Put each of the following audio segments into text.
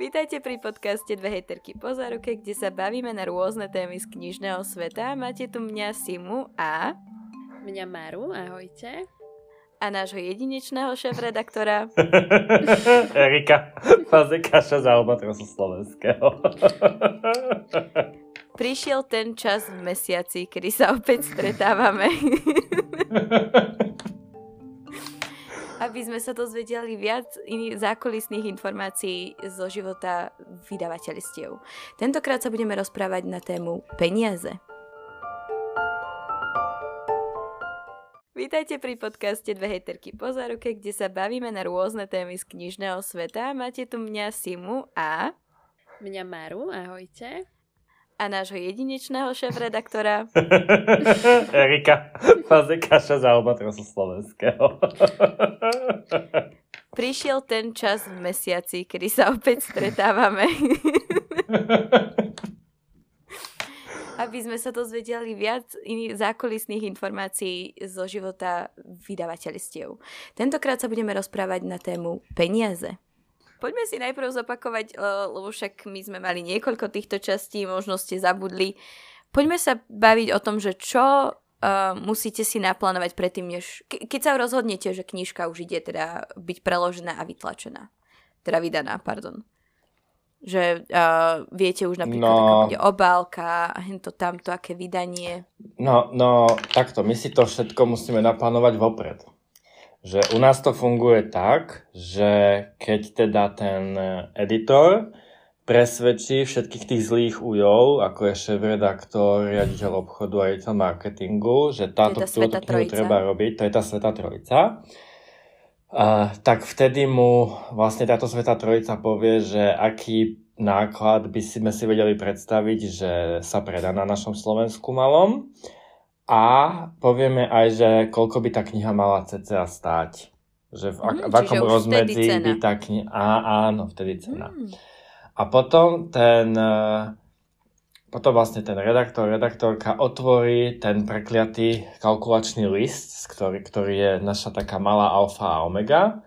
Vítajte pri podcaste Dve hejterky po záruke, kde sa bavíme na rôzne témy z knižného sveta. Máte tu mňa Simu a... Mňa Maru, ahojte. A nášho jedinečného šéfredaktora... Erika Pazekáša z Albatrosu slovenského. Prišiel ten čas v mesiaci, kedy sa opäť stretávame. Aby sme sa dozvedeli viac zákulisných informácií zo života vydavateľstiev. Tentokrát sa budeme rozprávať na tému peniaze. Vítajte pri podcaste Dve hejterky po záruke, kde sa bavíme na rôzne témy z knižného sveta. Máte tu mňa Simu a... Mňa Maru, ahojte. A nášho jedinečného šéfredaktora Erika Pazekáša z Albatrosu slovenského. Prišiel ten čas v mesiaci, kedy sa opäť stretávame. Aby sme sa dozvedeli viac zákulisných informácií zo života vydavateľstiev. Tentokrát sa budeme rozprávať na tému peniaze. Poďme si najprv zopakovať, lebo však my sme mali niekoľko týchto častí, možno ste zabudli. Poďme sa baviť o tom, že čo musíte si naplánovať predtým, než keď sa rozhodnete, že knižka už ide teda byť preložená a vytlačená. Teda vydaná, pardon. Že viete už napríklad, aká bude obálka, hento tamto, aké vydanie. No, takto, my si to všetko musíme naplánovať vopred. Že u nás to funguje tak, že keď teda ten editor presvedčí všetkých tých zlých ujov, ako je šéfredaktor, riaditeľ obchodu a riaditeľ marketingu, že túto knihu treba robiť, to je tá Svätá Trojica, tak vtedy mu vlastne táto Svätá Trojica povie, že aký náklad by sme si vedeli predstaviť, že sa predá na našom Slovensku malom. A povieme aj, že koľko by tá kniha mala cca stáť. Že v akom rozmedzi by tá kniha... Áno, vtedy cena. A potom ten redaktorka otvorí ten prekliatý kalkulačný list, ktorý je naša taká malá alfa a omega.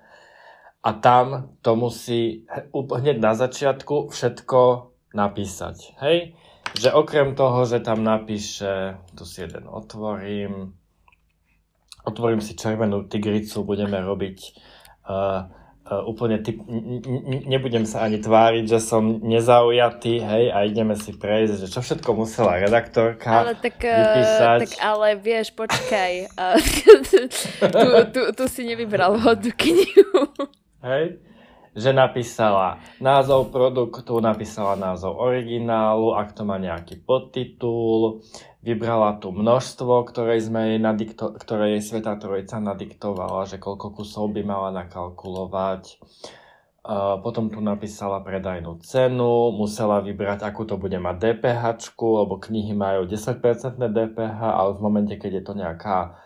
A tam to musí hneď na začiatku všetko napísať. Hej? Že okrem toho, že tam napíše, tu si jeden otvorím si Červenú tigricu, budeme robiť úplne nebudem sa ani tváriť, že som nezaujatý, hej, a ideme si prejsť, že čo všetko musela redaktorka vypísať. Tak ale vieš, počkaj, tu si nevybral hodnú knihu. Hej. Že napísala názov produktu, napísala názov originálu, ak to má nejaký podtitul, vybrala tu množstvo, ktoré jej Svätá Trojica nadiktovala, že koľko kusov by mala nakalkulovať. Potom tu napísala predajnú cenu, musela vybrať, akú to bude mať DPH-čku, lebo knihy majú 10% DPH, ale v momente, keď je to nejaká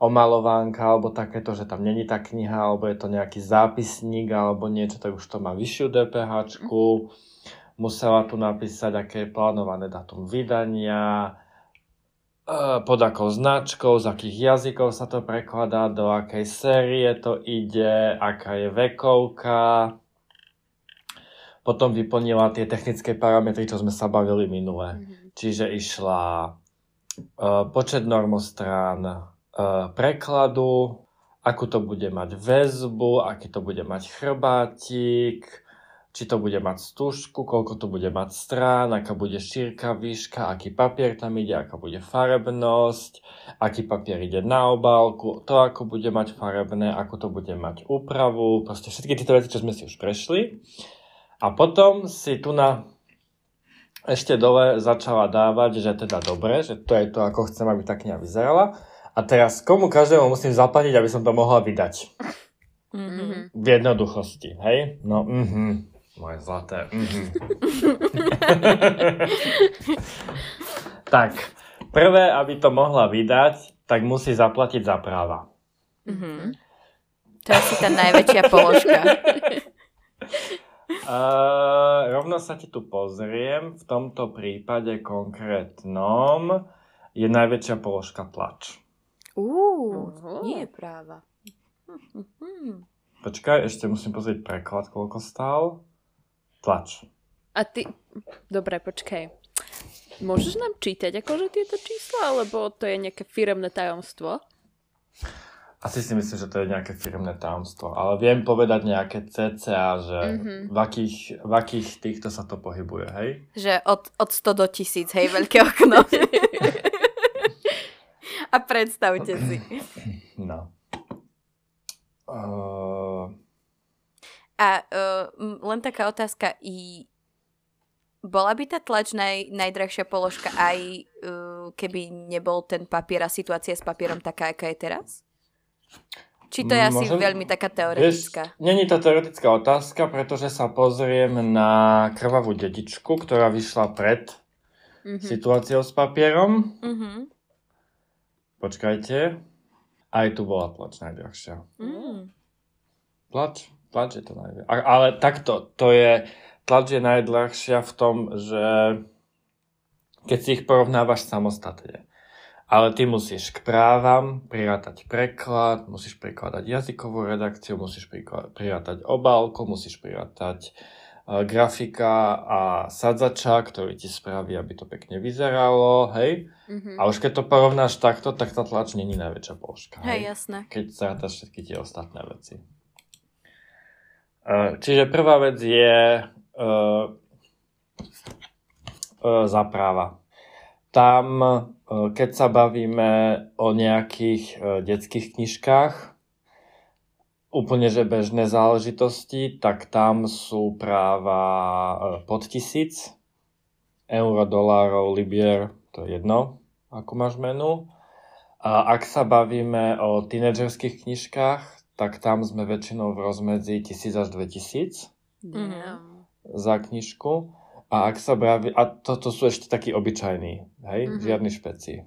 omalovánka alebo takéto, že tam není tá kniha, alebo je to nejaký zápisník alebo niečo, tak už to má vyššiu DPH-čku. Musela tu napísať, aké je plánované datum vydania, pod akou značkou, z akých jazykov sa to prekladá, do akej série to ide, aká je vekovka. Potom vyplnila tie technické parametry, čo sme sa bavili minule. Čiže išla počet normostrán, prekladu, ako to bude mať väzbu, aký to bude mať chrbátik, či to bude mať stužku, koľko to bude mať strán, aká bude šírka, výška, aký papier tam ide, aká bude farebnosť, aký papier ide na obálku, to ako bude mať farebné, ako to bude mať úpravu, proste všetky tieto veci, čo sme si už prešli. A potom si tu na ešte dole začala dávať, že teda dobre, že to je to, ako chcem, aby tá kniha vyzerala. A teraz komu každému musím zaplatiť, aby som to mohla vydať? Mm-hmm. V jednoduchosti, hej? No, moje zlaté. Tak, prvé, aby to mohla vydať, tak musí zaplatiť za práva. Mm-hmm. To je asi tá najväčšia položka. Rovno sa ti tu pozriem, v tomto prípade konkrétnom je najväčšia položka tlač. Nie je práva. Počkaj, ešte musím pozrieť preklad, koľko stál. tlač. A ty... Dobre, počkaj. Môžeš nám čítať akože tieto čísla, alebo to je nejaké firemné tajomstvo? Asi si myslím, že to je nejaké firemné tajomstvo, ale viem povedať nejaké cca, že v akých týchto sa to pohybuje, hej? Že od 100 do 1000, hej, veľké okno. A predstavte si. No. Len taká otázka, bola by tá tlač najdrahšia položka aj keby nebol ten papier a situácia s papierom taká, aká je teraz? Či to je asi veľmi taká teoretická? Není to teoretická otázka, pretože sa pozriem na Krvavú dedičku, ktorá vyšla pred situáciou s papierom. Počkajte. Aj tu bola tlač najdrahšia. Tlač je to najdrahšia. Ale takto, to je... Tlač je najdrahšia v tom, že keď si ich porovnávaš samostatne. Ale ty musíš k právam prirátať preklad, musíš prikladať jazykovú redakciu, musíš prirátať obálku, musíš prirátať grafika a sadzača, ktorý ti spraví, aby to pekne vyzeralo, hej? A už keď to porovnáš takto, tak tá tlač nie je najväčšia položka. Hej, jasné. Keď zarátaš všetky tie ostatné veci. Čiže prvá vec je... za práva. Tam, keď sa bavíme o nejakých detských knižkách, úplne že bežné záležitosti, tak tam sú práva pod 1000 euro, dolárov, libier, to je jedno, ako máš menu. Ak sa bavíme o tínedžerských knižkách, tak tam sme väčšinou v rozmedzi 1000 až 2000. Za knižku a ak sa baví, a toto sú ešte takí obyčajní, hej, žiadny špeci.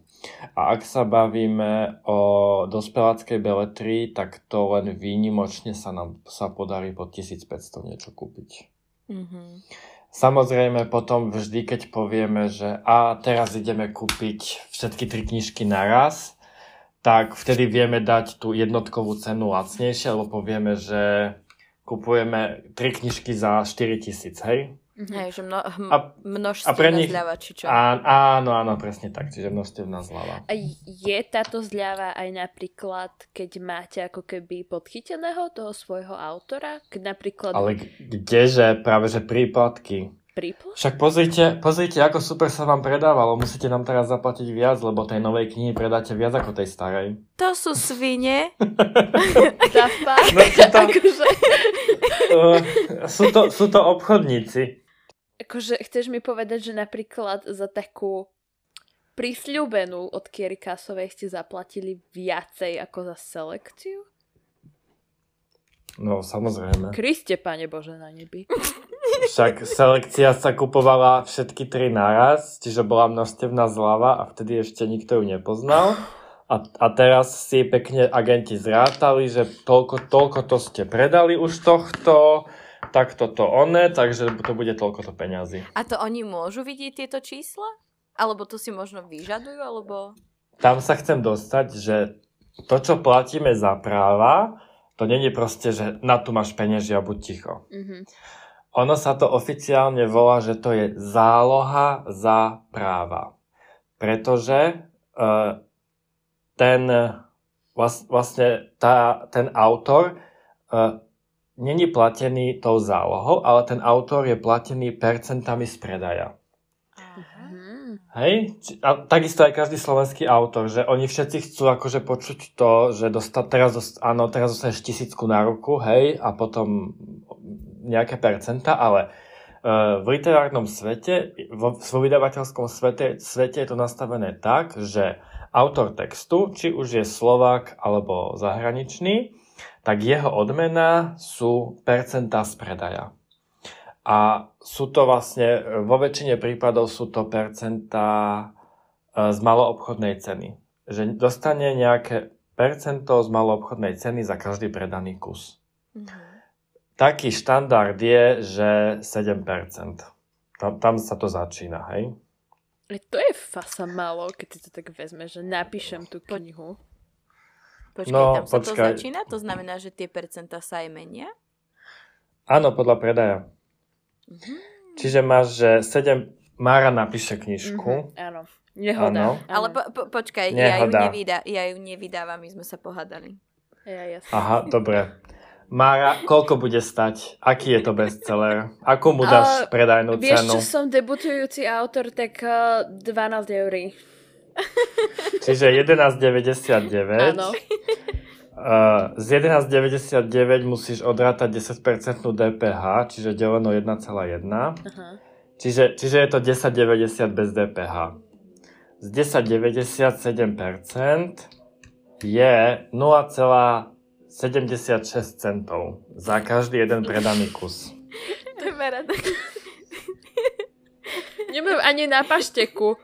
A ak sa bavíme o dospeláckej beletrii, tak to len výnimočne sa nám podarí pod 1500 niečo kúpiť. Samozrejme potom vždy, keď povieme, že a teraz ideme kúpiť všetky 3 knižky naraz, tak vtedy vieme dať tú jednotkovú cenu lacnejšie, lebo povieme, že kupujeme 3 knižky za 4 000, hej? Hej, že množstevná zľava, či čo? Áno, presne tak, čiže množstevná zľava. A je táto zľava aj napríklad, keď máte ako keby podchyteného toho svojho autora? Napríklad... Ale kdeže, práve že príplatky. Príplatky? Však pozrite, ako super sa vám predávalo, musíte nám teraz zaplatiť viac, lebo tej novej knihy predáte viac ako tej starej. To sú svine. Sú to obchodníci. Akože chceš mi povedať, že napríklad za takú prísľubenú od Kiery Cassovej ste zaplatili viacej ako za selekciu? No, samozrejme. Kriste, Pane Bože, na nebi. Však selekcia sa kupovala všetky 3 naraz, čiže bola množstevná zľava a vtedy ešte nikto ju nepoznal. A teraz si pekne agenti zrátali, že toľko to ste predali už tohto, tak toto one, takže to bude toľko to peňazí. A to oni môžu vidieť tieto čísla? Alebo to si možno vyžadujú? Alebo... Tam sa chcem dostať, že to, čo platíme za práva, to nie je proste, že na tu máš peniežia, buď ticho. Ono sa to oficiálne volá, že to je záloha za práva. Pretože... Ten autor není platený tou zálohou, ale ten autor je platený percentami z predaja. Hej? A takisto aj každý slovenský autor, že oni všetci chcú akože počuť to, že teraz dostaneš 1000 na ruku, hej, a potom nejaké percenta, ale v literárnom svete, vo vydavateľskom svete je to nastavené tak, že autor textu, či už je Slovák alebo zahraničný, tak jeho odmena sú percentá z predaja. A sú to vlastne, vo väčšine prípadov sú to percentá z maloobchodnej ceny. Že dostane nejaké percento z maloobchodnej ceny za každý predaný kus. Taký štandard je, že 7%. Tam sa to začína, hej? To je fasa málo, keď si to tak vezme, že napíšem tú knihu. Počkaj, to začína? To znamená, že tie percentá sa aj menia? Áno, podľa predaja. Čiže máš, že 7 Mára napíše knižku. Áno. Nehoda. Ano. Ale počkaj, ja ju nevydávam, my sme sa pohádali. Aha, dobre. Mára, koľko bude stať? Aký je to bestseller? Akú mu dáš predajnú cenu? Vieš čo, som debutujúci autor, tak 12 €. Čiže 11,99. Áno. Z 11,99 musíš odrátať 10% DPH, čiže deleno 1,1. Aha. Čiže je to 10,90 bez DPH. Z 10,97% je 0,76 centov za každý jeden predaný kus. To je merada. Nemám ani na pašteku.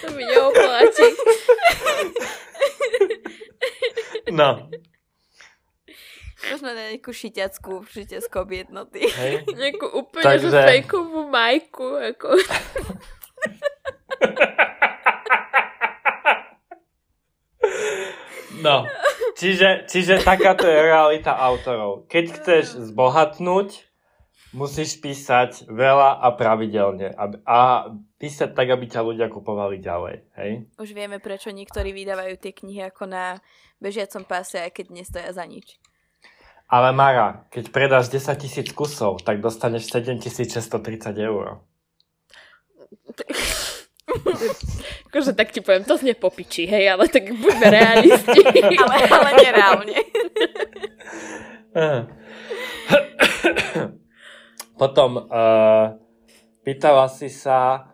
To mi neopláči. No. Možno na nejakú šiťackú šiťackou jednoty. Hej. Nejakú úplne takže... fejkovú majku. Ako... No, čiže takáto je realita autorov. Keď chceš zbohatnúť, musíš písať veľa a pravidelne. A písať tak, aby ťa ľudia kupovali ďalej. Hej? Už vieme, prečo niektorí vydávajú tie knihy ako na bežiacom páse, aj keď nestoja za nič. Ale Mara, keď predáš 10,000 kusov, tak dostaneš 7,630 €. Akože tak ti poviem, to znie popičí, hej, ale tak buďme realisti. ale nereálne. Potom pýtala si sa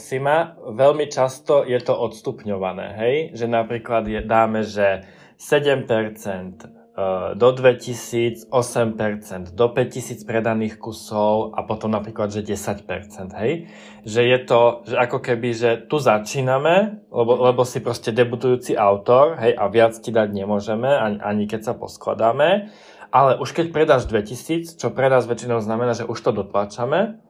Sima, veľmi často je to odstupňované, hej? Že napríklad dáme, že 7% do 2000, 8%, do 5000 predaných kusov a potom napríklad, že 10%, hej? Že je to, že ako keby, že tu začíname, lebo si proste debutujúci autor, hej, a viac ti dať nemôžeme, ani keď sa poskladáme, ale už keď predáš 2000, čo pre nás väčšinou znamená, že už to dotlačame,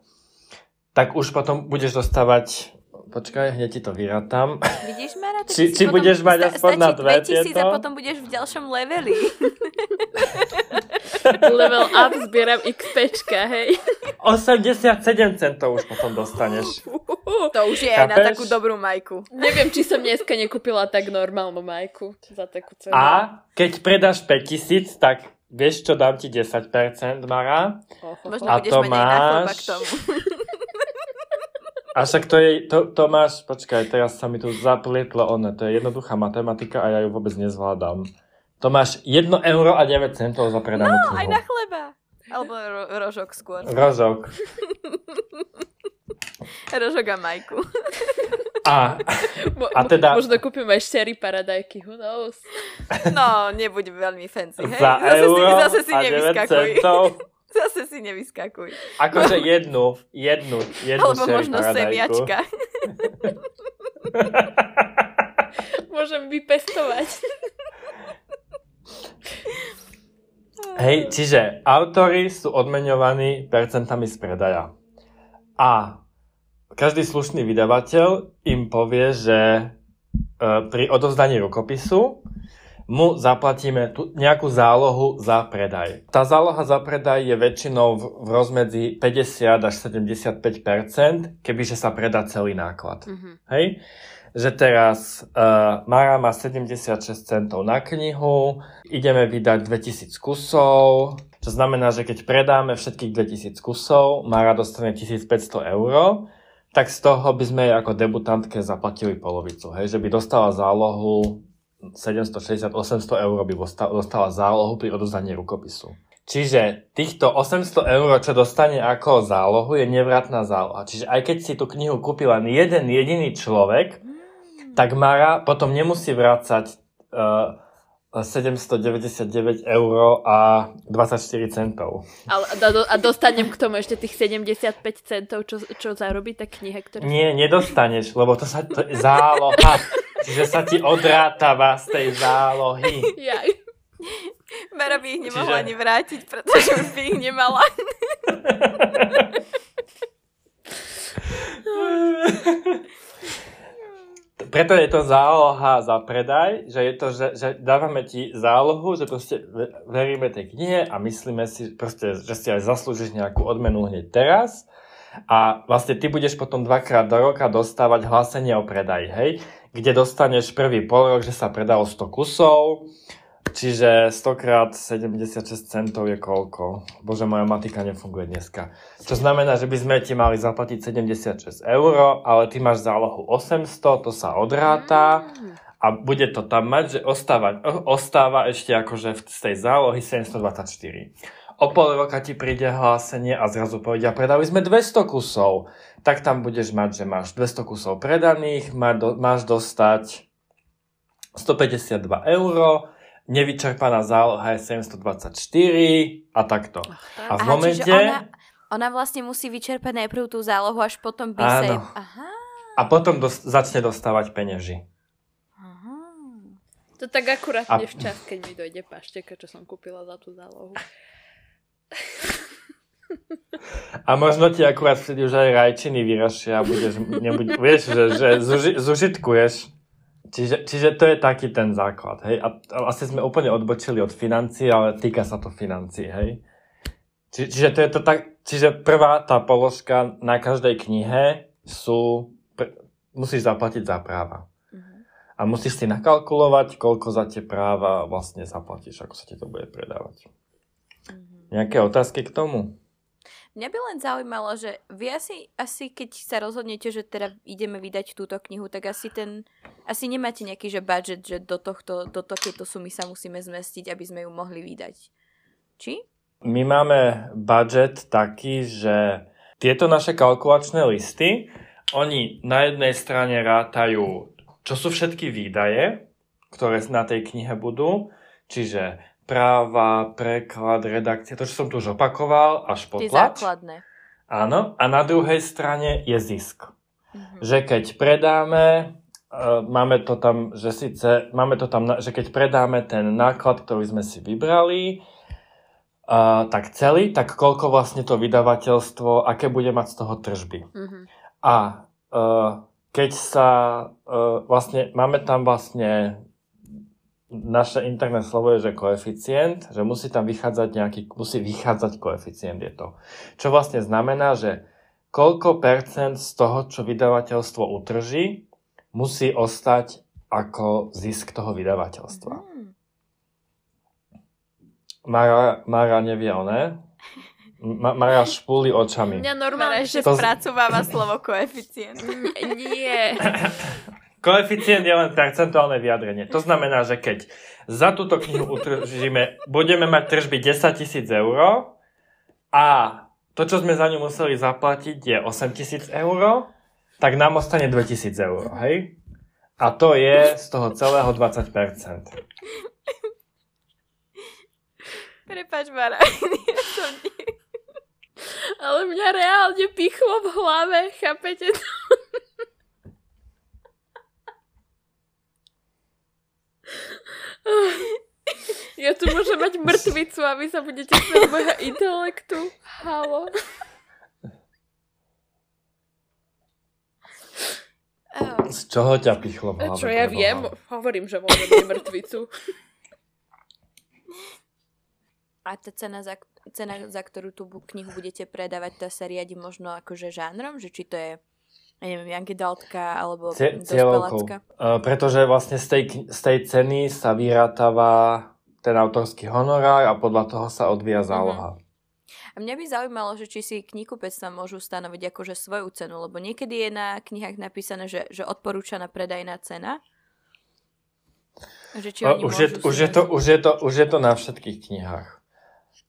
tak už potom budeš dostávať... Počkaj, hneď ti to vyratám. Vidíš, Mara, či budeš mať aspoň na 2000 a potom budeš v ďalšom leveli. Level up, zbieram XPčka, hej. 87 centov už potom dostaneš. To už je aj na takú dobrú majku. Neviem, či som dneska nekúpila tak normálnu majku za takú cenu. A keď predáš 5000, tak vieš čo, dám ti 10%, Mara. Možno a budeš to menej na chleba k tomu. A však to máš, počkaj, teraz sa mi tu zaplietlo ono, to je jednoduchá matematika a ja ju vôbec nezvládam. To máš 1,09 € za predanú knihu. No, aj na chleba. Alebo rožok skôr. Rožok. Rožok a majku. A teda... Možno kúpime aj 4 paradajky, who knows? No, nebuď veľmi fancy, hej? Za €0,09. Zase si nevyskakuj. Akože jednu alebo možno semiačka. Môžem vypestovať. Hej, čiže autori sú odmeňovaní percentami z predaja. A každý slušný vydavateľ im povie, že pri odovzdaní rukopisu mu zaplatíme nejakú zálohu za predaj. Tá záloha za predaj je väčšinou v rozmedzi 50 až 75%, kebyže sa predá celý náklad. Mm-hmm. Hej? Že teraz Mara má 76 centov na knihu, ideme vydať 2000 kusov, čo znamená, že keď predáme všetkých 2000 kusov, Mara dostane 1,500 €, tak z toho by sme jej ako debutantke zaplatili polovicu. Hej? Že by dostala zálohu 760–800 € by dostala zálohu pri odovzdaní rukopisu. Čiže týchto 800 €, čo dostane ako zálohu, je nevratná záloha. Čiže aj keď si tú knihu kúpil len jeden jediný človek, tak Mara potom nemusí vrácať 799,24 €. A dostanem k tomu ešte tých 75 centov, čo zarobí tá kniha, ktorá... Nie, nedostaneš, lebo to je záloha. Čiže sa ti odrátava z tej zálohy. Mara by ich nemohla ani vrátiť, pretože už by ich nemala. preto je to záloha za predaj, že je to, že dávame ti zálohu, že proste veríme tej knihe a myslíme si, proste, že si aj zaslúžiš nejakú odmenu hneď teraz. A vlastne ty budeš potom dvakrát do roka dostávať hlásenie o predaj, hej? Kde dostaneš prvý pol rok, že sa predalo 100 kusov, čiže 100 krát 76 centov je koľko? Bože, moja matika nefunguje dneska. Čo znamená, že by sme ti mali zaplatiť 76 €, ale ty máš zálohu 800, to sa odráta a bude to tam mať, že ostáva ešte akože z tej zálohy 724. O pol roka ti príde hlásenie a zrazu povedia, predali sme 200 kusov. Tak tam budeš mať, že máš 200 kusov predaných, máš dostať 152 €, nevyčerpaná záloha je 724 a takto. A v momente... Ona vlastne musí vyčerpať najprv tú zálohu, až potom by sa... Aha. A potom začne dostávať penieži. Aha. To tak akurátne včas, keď mi dojde pašteka, čo som kúpila za tú zálohu. A možno ti akurát vtedy už aj rajčiny vyrašia a vieš, že zužitkuješ. Čiže to je taký ten základ, hej. A asi sme úplne odbočili od financií, ale týka sa to financií, hej. Čiže to je to tak, čiže prvá tá položka na každej knihe musíš zaplatiť za práva. A musíš si nakalkulovať, koľko za tie práva vlastne zaplatíš, ako sa ti to bude predávať. Nejaké otázky k tomu? Mňa by len zaujímalo, že vy asi keď sa rozhodnete, že teda ideme vydať túto knihu, tak asi nemáte nejaký že budget, že do takéto sumy sa musíme zmestiť, aby sme ju mohli vydať. Či? My máme budget taký, že tieto naše kalkulačné listy, oni na jednej strane rátajú, čo sú všetky výdaje, ktoré na tej knihe budú, čiže práva, preklad, redakcia, to, čo som tu už opakoval, až po tlač. Základné. Áno, a na druhej strane je zisk. Mm-hmm. Že keď predáme, že keď predáme ten náklad, ktorý sme si vybrali, tak celý, tak koľko vlastne to vydavateľstvo, aké bude mať z toho tržby. Mm-hmm. A keď sa vlastne, máme tam vlastne naše interné slovo je, že koeficient, že musí tam vychádzať koeficient je to. Čo vlastne znamená, že koľko percent z toho, čo vydavateľstvo utrží, musí ostať ako zisk toho vydavateľstva. Mm. Mara nevie, ne? Mara špúli očami. Mňa normálne, že spracováva slovo koeficient. Nie. Koeficient je len percentuálne vyjadrenie. To znamená, že keď za túto knihu utržíme, budeme mať tržby 10 000 € a to, čo sme za ňu museli zaplatiť, je 8 000 €, tak nám ostane 2 000 €, hej? A to je z toho celého 20%. Prepáč, Mara, ja som nie. Ale mňa reálne pichlo v hlave, chápete to? Ja tu môžem mať mŕtvicu a vy sa budete smieť môjho intelektu. Haló. Z čoho ťa pichlo v hlave? Čo ja viem, hovorím, že môžem mať mŕtvicu. A tá cena, za ktorú tú knihu budete predávať, tá sa riadi možno akože žánrom? Že či to je jankydaltka alebo dospelácka. Pretože vlastne z tej ceny sa vyrátava ten autorský honorár a podľa toho sa odvíja záloha. A mňa by zaujímalo, že či si knihkupectva môžu stanoviť akože svoju cenu, lebo niekedy je na knihách napísané, že odporúčaná predajná cena. Že či oni už je to na všetkých knihách.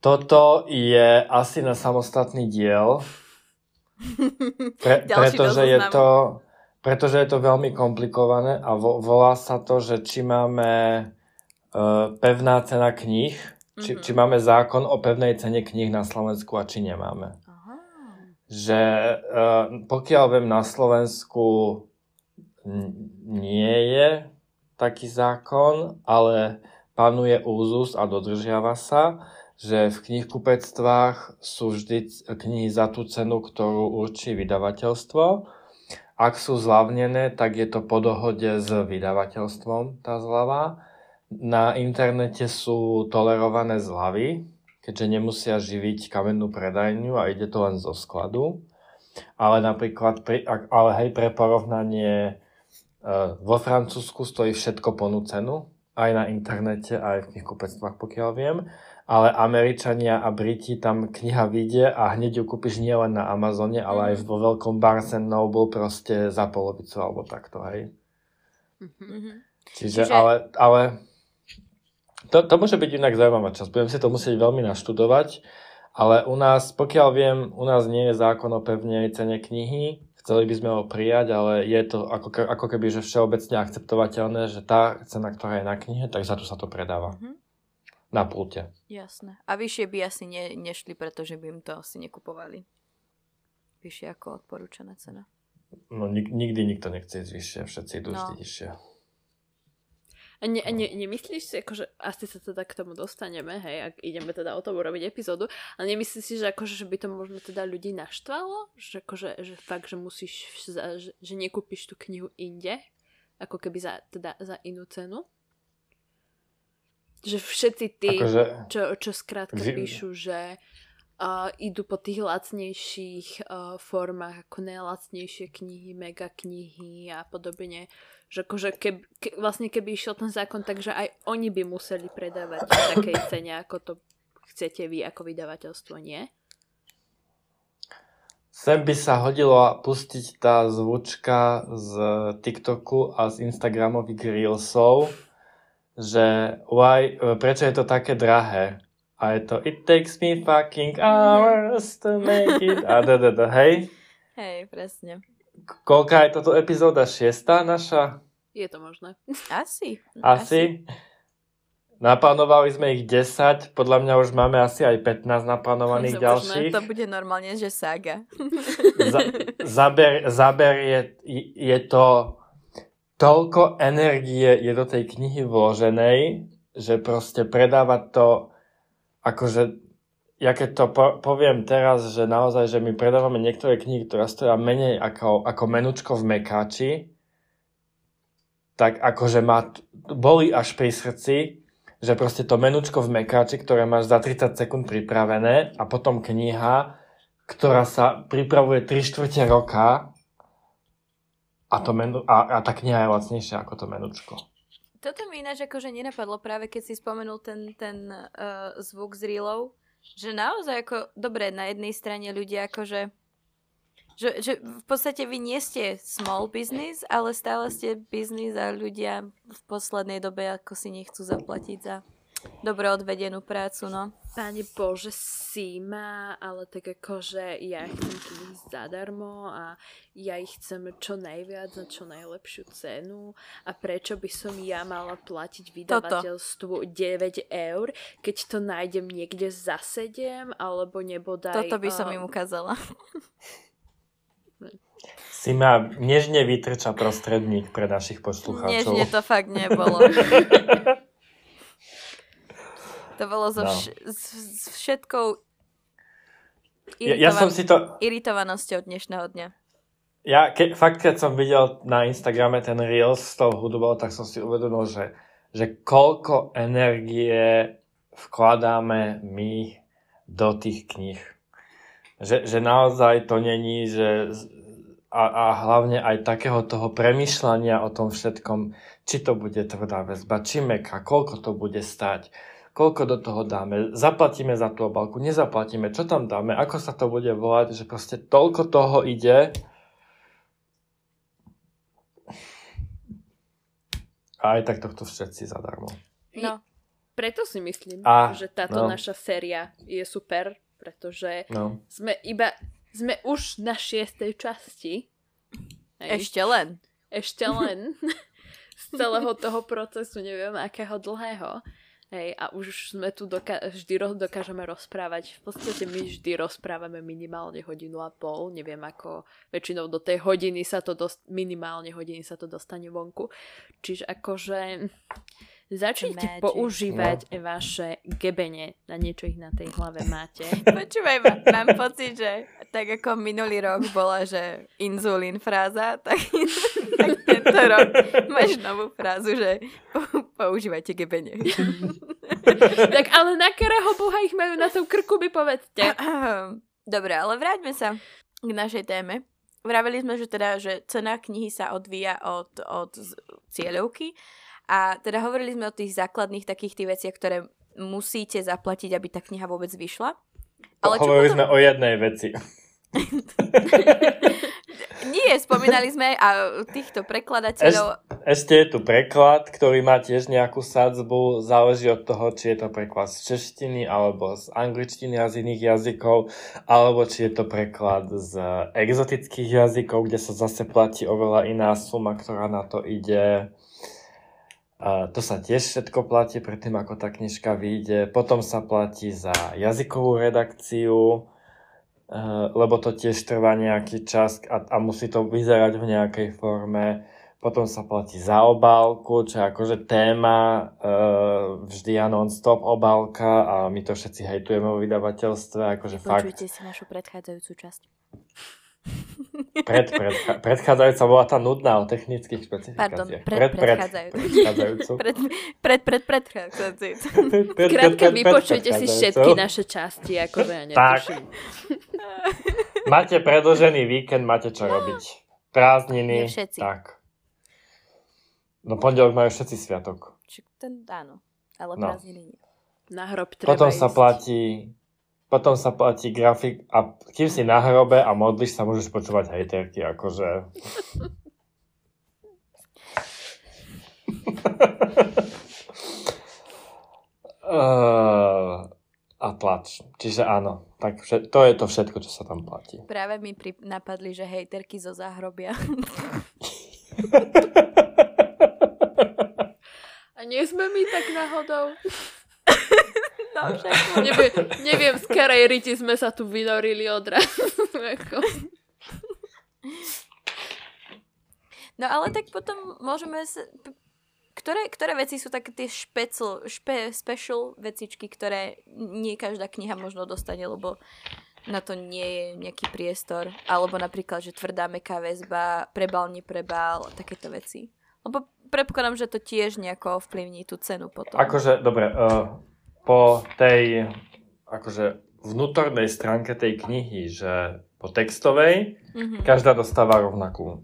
Toto je asi na samostatný diel. Pretože je to veľmi komplikované a volá sa to, že či máme pevná cena kníh, či máme zákon o pevnej cene kníh na Slovensku a či nemáme. Aha. Že pokiaľ viem, na Slovensku nie je taký zákon, ale panuje úzus a dodržiava sa, že v knihkupectvách sú vždy knihy za tú cenu, ktorú určí vydavateľstvo Ak sú zľavnené, tak je to po dohode s vydavateľstvom tá zľava. Na internete sú tolerované zľavy, keďže nemusia živiť kamennú predajňu a ide to len zo skladu. Ale napríklad, pre porovnanie, vo Francúzsku stojí všetko plnú cenu, aj na internete, aj v knihkupectvách, pokiaľ viem. Ale Američania a Briti, tam kniha vyjde a hneď ju kúpiš nielen na Amazone, ale aj vo veľkom Barnes & Noble proste za polovicu alebo takto, hej. Čiže, ale to môže byť inak zaujímavá časť. Budem si to musieť veľmi naštudovať, ale u nás, pokiaľ viem, u nás nie je zákon o pevnej cene knihy. Chceli by sme ho prijať, ale je to ako keby že všeobecne akceptovateľné, že tá cena, ktorá je na knihe, tak za to sa to predáva. Mm-hmm. Na pulte. Jasné. A vyššie by asi nešli, pretože by im to asi nekupovali. Vyššie ako odporúčaná cena. No nikdy nikto nechce ísť vyššie. Všetci idú vždy vyššie. A nemyslíš si, akože asi sa teda k tomu dostaneme, hej, ak ideme teda o tom urobiť epizódu, ale nemyslíš si, že akože že by to možno teda ľudí naštvalo? Že akože že fakt, že musíš, že nekúpiš tú knihu inde, ako keby za inú cenu? Že všetci tí, akože, čo skrátka píšu, že idú po tých lacnejších formách, ako najlacnejšie knihy, mega knihy a podobne. Že akože vlastne keby išiel ten zákon, takže aj oni by museli predávať v takej cene, ako to chcete vy ako vydavateľstvo, nie? Sem by sa hodilo pustiť tá zvučka z TikToku a z Instagramových Reelsov, že prečo je to také drahé? A je to it takes me fucking hours to make it a hej? Hej, presne. Koľká je toto epizóda? 6. naša? Je to možné. Asi. Naplánovali sme ich 10. Podľa mňa už máme asi aj 15 naplánovaných ďalších. To bude normálne, že saga. Zaber je to toľko energie je do tej knihy vloženej, že proste predáva to akože... Ja keď to poviem teraz, že naozaj, že my predávame niektoré knihy, ktoré stoja menej ako menučko v mekáči, tak akože ma boli až pri srdci, že proste to menučko v mekáči, ktoré máš za 30 sekúnd pripravené a potom kniha, ktorá sa pripravuje 3/4 roka a tá kniha je lacnejšia ako to menučko. Toto mi ináč akože nenapadlo práve, keď si spomenul ten zvuk z reelov. Že naozaj, ako, dobre, na jednej strane ľudia akože, že v podstate vy nie ste small business, ale stále ste business a ľudia v poslednej dobe ako si nechcú zaplatiť za dobre odvedenú prácu, no. Páne Bože, Sima, ale tak akože ja chcem knihy zadarmo a ja ich chcem čo najviac za čo najlepšiu cenu a prečo by som ja mala platiť vydavateľstvu 9 €, keď to nájdem niekde za 7 alebo nebodaj... Toto by som im ukázala. Sima nežne vytrča prostredník pre našich poslucháčov. Nežne to fakt nebolo. To bolo s všetkou iritovanosťou dnešného dňa. Ja keď som videl na Instagrame ten Reels s tou hudbou, tak som si uvedomil, že koľko energie vkladáme my do tých kníh. Že naozaj to není, že a hlavne aj takého toho premýšľania o tom všetkom, či to bude tvrdá väzba, či mäkká, koľko to bude stať. Koľko do toho dáme, zaplatíme za tú obálku, nezaplatíme, čo tam dáme, ako sa to bude volať, že proste toľko toho ide. A aj tak tohto všetci zadarmo. No, preto si myslím, že táto naša séria je super, pretože sme už na 6. časti. Ešte len. Z celého toho procesu, neviem akého dlhého. Hej, a už sme tu vždy dokážeme rozprávať. V podstate my vždy rozprávame minimálne 1.5 hodiny. Neviem ako, väčšinou do tej hodiny sa to minimálne hodiny sa to dostane vonku. Čiže akože začnite používať vaše gebene. Na niečo ich na tej hlave máte. Počúvaj, mám pocit, že tak ako minulý rok bola, že inzulín fráza, tak tento rok máš novú frázu, že používajte gebenie. Tak ale na ktorého boha ich majú na tom krku, by povedzte. Dobre, ale vráťme sa k našej téme. Vraveli sme, že teda, že cena knihy sa odvíja od cieľovky a teda hovorili sme o tých základných takých tých veciach, ktoré musíte zaplatiť, aby tá kniha vôbec vyšla. Ale hovorili sme o jednej veci. Nie, spomínali sme a týchto prekladateľov. Ešte je tu preklad, ktorý má tiež nejakú sadzbu, záleží od toho, či je to preklad z češtiny, alebo z angličtiny a z iných jazykov, alebo či je to preklad z exotických jazykov, kde sa zase platí oveľa iná suma, ktorá na to ide. To sa tiež všetko platí predtým, ako tá knižka vyjde. Potom sa platí za jazykovú redakciu, lebo to tiež trvá nejaký čas a musí to vyzerať v nejakej forme. Potom sa platí za obálku, čo je akože téma vždy a non-stop obálka a my to všetci hejtujeme o vydavateľstve. Akože počujte fakt... si našu predchádzajúcu časť. Predchádzajúca bola tá nudná o technických špecifikáciách. Pardon, predchádzajúcu. Predchádzajúcu. Krátka, vypočujte si všetky naše časti, ako ja netuším. Máte predĺžený víkend, máte čo robiť. Prázdniny, tak. No pondelok majú všetci sviatok. Áno, ale prázdniny nie. Na hrob treba ísť. Potom sa platí grafik a kým si na hrobe a modlíš sa, môžeš počúvať hejterky, akože... a tlač. Čiže áno, tak to je to všetko, čo sa tam platí. Práve mi napadli, že hejterky zo záhrobia. A nie sme my tak náhodou... No, neviem, z ktorej riti sme sa tu vynorili odrazu. No ale tak potom môžeme... Ktoré veci sú také tie special vecičky, ktoré nie každá kniha možno dostane, lebo na to nie je nejaký priestor. Alebo napríklad, že tvrdá mäkká väzba, prebal, neprebal, takéto veci. Lebo predpokladám, že to tiež nejako ovplyvní tú cenu potom. Akože, dobre... po tej akože vnútornej stránke tej knihy, že po textovej, každá dostáva rovnakú.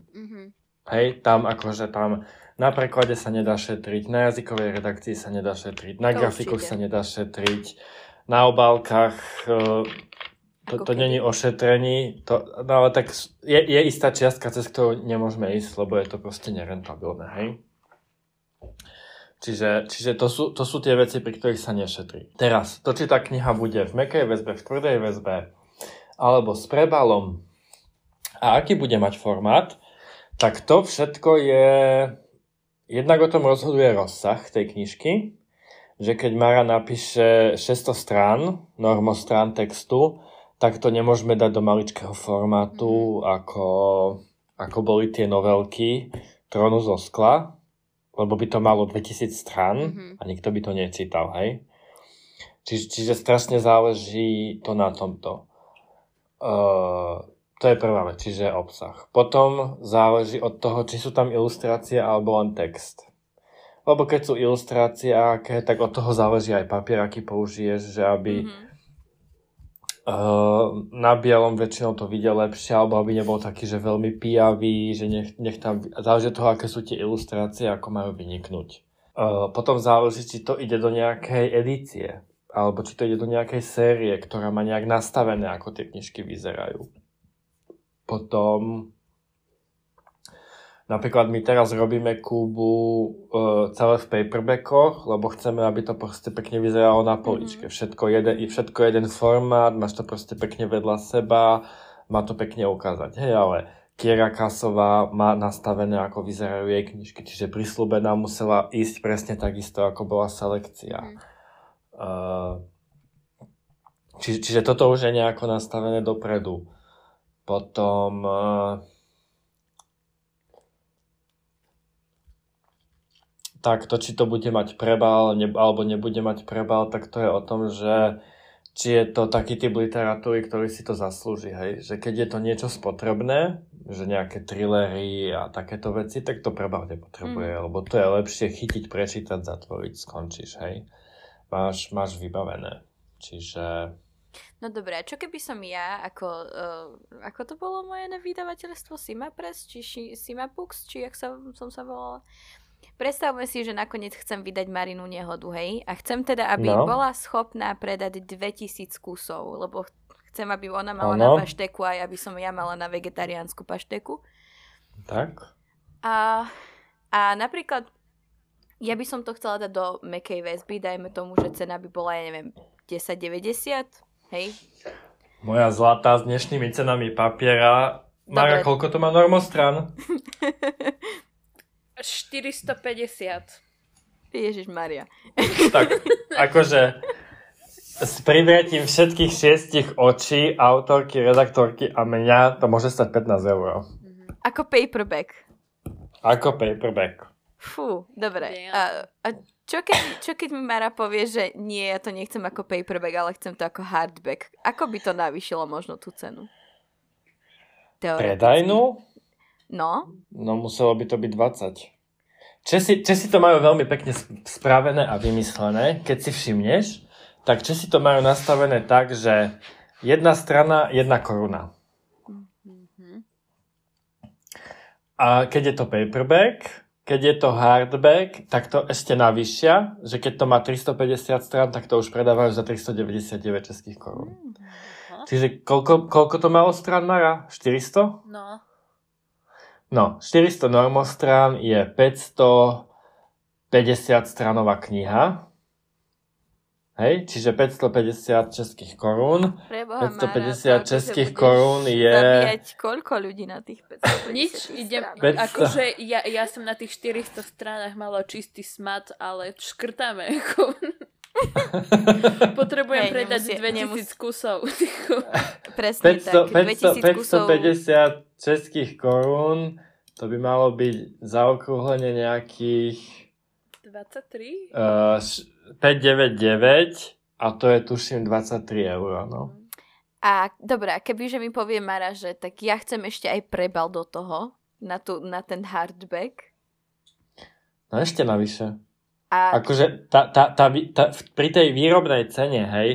Hej, tam akože tam na preklade sa nedá šetriť, na jazykovej redakcii sa nedá šetriť, na grafikoch sa nedá šetriť, na obálkach to není o šetrení, ale tak je istá čiastka, cez ktorú nemôžeme ísť, lebo je to proste nerentabilné, hej. Čiže to sú tie veci, pri ktorých sa nešetrí. Teraz, to či tá kniha bude v mäkkej väzbe, v tvrdej väzbe, alebo s prebalom a aký bude mať formát, tak to všetko je... Jednak o tom rozhoduje rozsah tej knižky, že keď Mara napíše 600 strán, normostrán textu, tak to nemôžeme dať do maličkého formátu, ako boli tie novelky Trónu zo skla, lebo by to malo 2000 strán a nikto by to nečítal, hej? Čiže strašne záleží to na tomto. To je prvá vec, čiže obsah. Potom záleží od toho, či sú tam ilustrácie alebo len text. Lebo keď sú ilustrácie, tak od toho záleží aj papier, aký použiješ, že aby na bielom väčšinou to vidie lepšie, alebo aby nebol taký, že veľmi pijavý, že nech tam záleží od toho, aké sú tie ilustrácie, ako majú vyniknúť. Potom záleží, či to ide do nejakej edície, alebo či to ide do nejakej série, ktorá má nejak nastavené, ako tie knižky vyzerajú. Potom napríklad my teraz robíme Kubu celé v paperbackoch, lebo chceme, aby to proste pekne vyzeralo na poličke. Všetko jeden formát, máš to proste pekne vedľa seba, má to pekne ukázať. Hej, ale Kiera Cassová má nastavené, ako vyzerajú jej knižky, čiže Prisľúbená musela ísť presne takisto, ako bola selekcia. Čiže toto už je nejako nastavené dopredu. Potom... tak to, či to bude mať prebal alebo nebude mať prebal, tak to je o tom, že či je to taký typ literatúry, ktorý si to zaslúži, hej? Že keď je to niečo spotrebné, že nejaké thrillery a takéto veci, tak to prebavne potrebuje, lebo to je lepšie chytiť, prečítať, zatvoriť, skončíš, hej? Máš vybavené, čiže... No dobré, čo keby som ja, ako to bolo moje vydavateľstvo Sima Press, či Sima Books, či jak som sa volala? Predstavme si, že nakoniec chcem vydať Marinu nehodu, hej? A chcem teda, aby bola schopná predať 2000 kusov, lebo chcem, aby ona mala na pašteku aj aby som ja mala na vegetariánsku pašteku. Tak. A napríklad, ja by som to chcela dať do mäkkej väzby, dajme tomu, že cena by bola, ja neviem, 10,90, hej? Moja zlatá s dnešnými cenami papiera. Mara, dobre. Koľko to má normostran? 450. Ježišmaria. Tak, akože s privretím všetkých šiestich očí autorky, redaktorky a mňa to môže stať 15 €. Ako paperback. Fú, dobre. A čo keď mi Mara povie, že nie, ja to nechcem ako paperback, ale chcem to ako hardback. Ako by to navýšilo možno tú cenu? Predajnú? No muselo by to byť 20. Česi to majú veľmi pekne spravené a vymyslené, keď si všimneš, tak Česi to majú nastavené tak, že jedna strana, 1 koruna. Mm-hmm. A keď je to paperback, keď je to hardback, tak to ešte navýšia, že keď to má 350 strán, tak to už predávajú za 399 českých korún. Mm-hmm. Čiže koľko to malo strán, Mara? 400? No, 400 normostrán je 550 stranová kniha. Hej, čiže 550 českých korún. Preboha, 550 Mara, českých korún je... Zabíjať koľko ľudí na tých 550 nič, stranách? Akože ja som na tých 400 stranách mala čistý smat, ale škrtáme. Potrebujem predať 2000 kusov. Presne 500, 2000 kusov. 550 českých korún, to by malo byť zaokrúhlenie nejakých 23? 599 a to je tuším 23 €, no. A dobrá, kebyže mi povie Mara, že tak ja chcem ešte aj prebal do toho, na ten hardback. No ešte navyše. A... Akože tá, pri tej výrobnej cene, hej,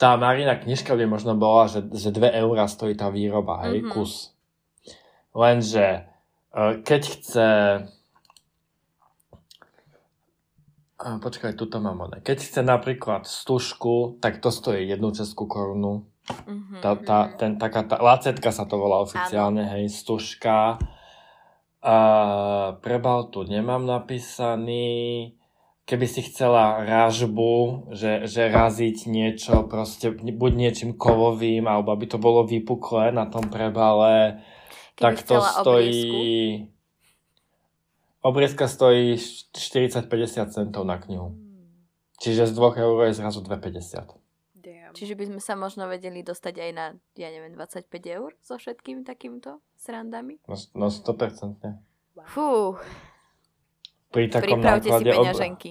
tá Marina knižka by možno bola, že 2 € stojí tá výroba, hej, kus. Lenže keď chce... Počkaj, tuto mám one. Keď chce napríklad stužku, tak to stojí 1 českú korunu. Taká lacetka sa to volá oficiálne, hej, stužka. Prebal tu nemám napísaný. Keby si chcela ražbu, že raziť niečo proste buď niečím kovovým, alebo aby to bolo vypuklé na tom prebale, keby tak to stojí... Obriezka stojí 40-50 centov na knihu. Čiže z 2 € je zrazu 2,50. Čiže by sme sa možno vedeli dostať aj na, ja neviem, 25 € so všetkým takýmto srandami? No 100%. Fú. Pri takom pripravte náklade si peňaženky.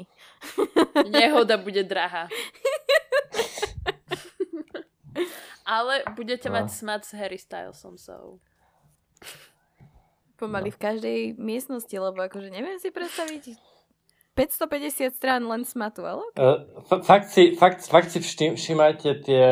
Nehoda bude drahá. Ale budete mať smad s Harry Stylesom. So. Pomaly v každej miestnosti, lebo akože neviem si predstaviť 550 strán len smatu, ale? Fakt si všímajte tie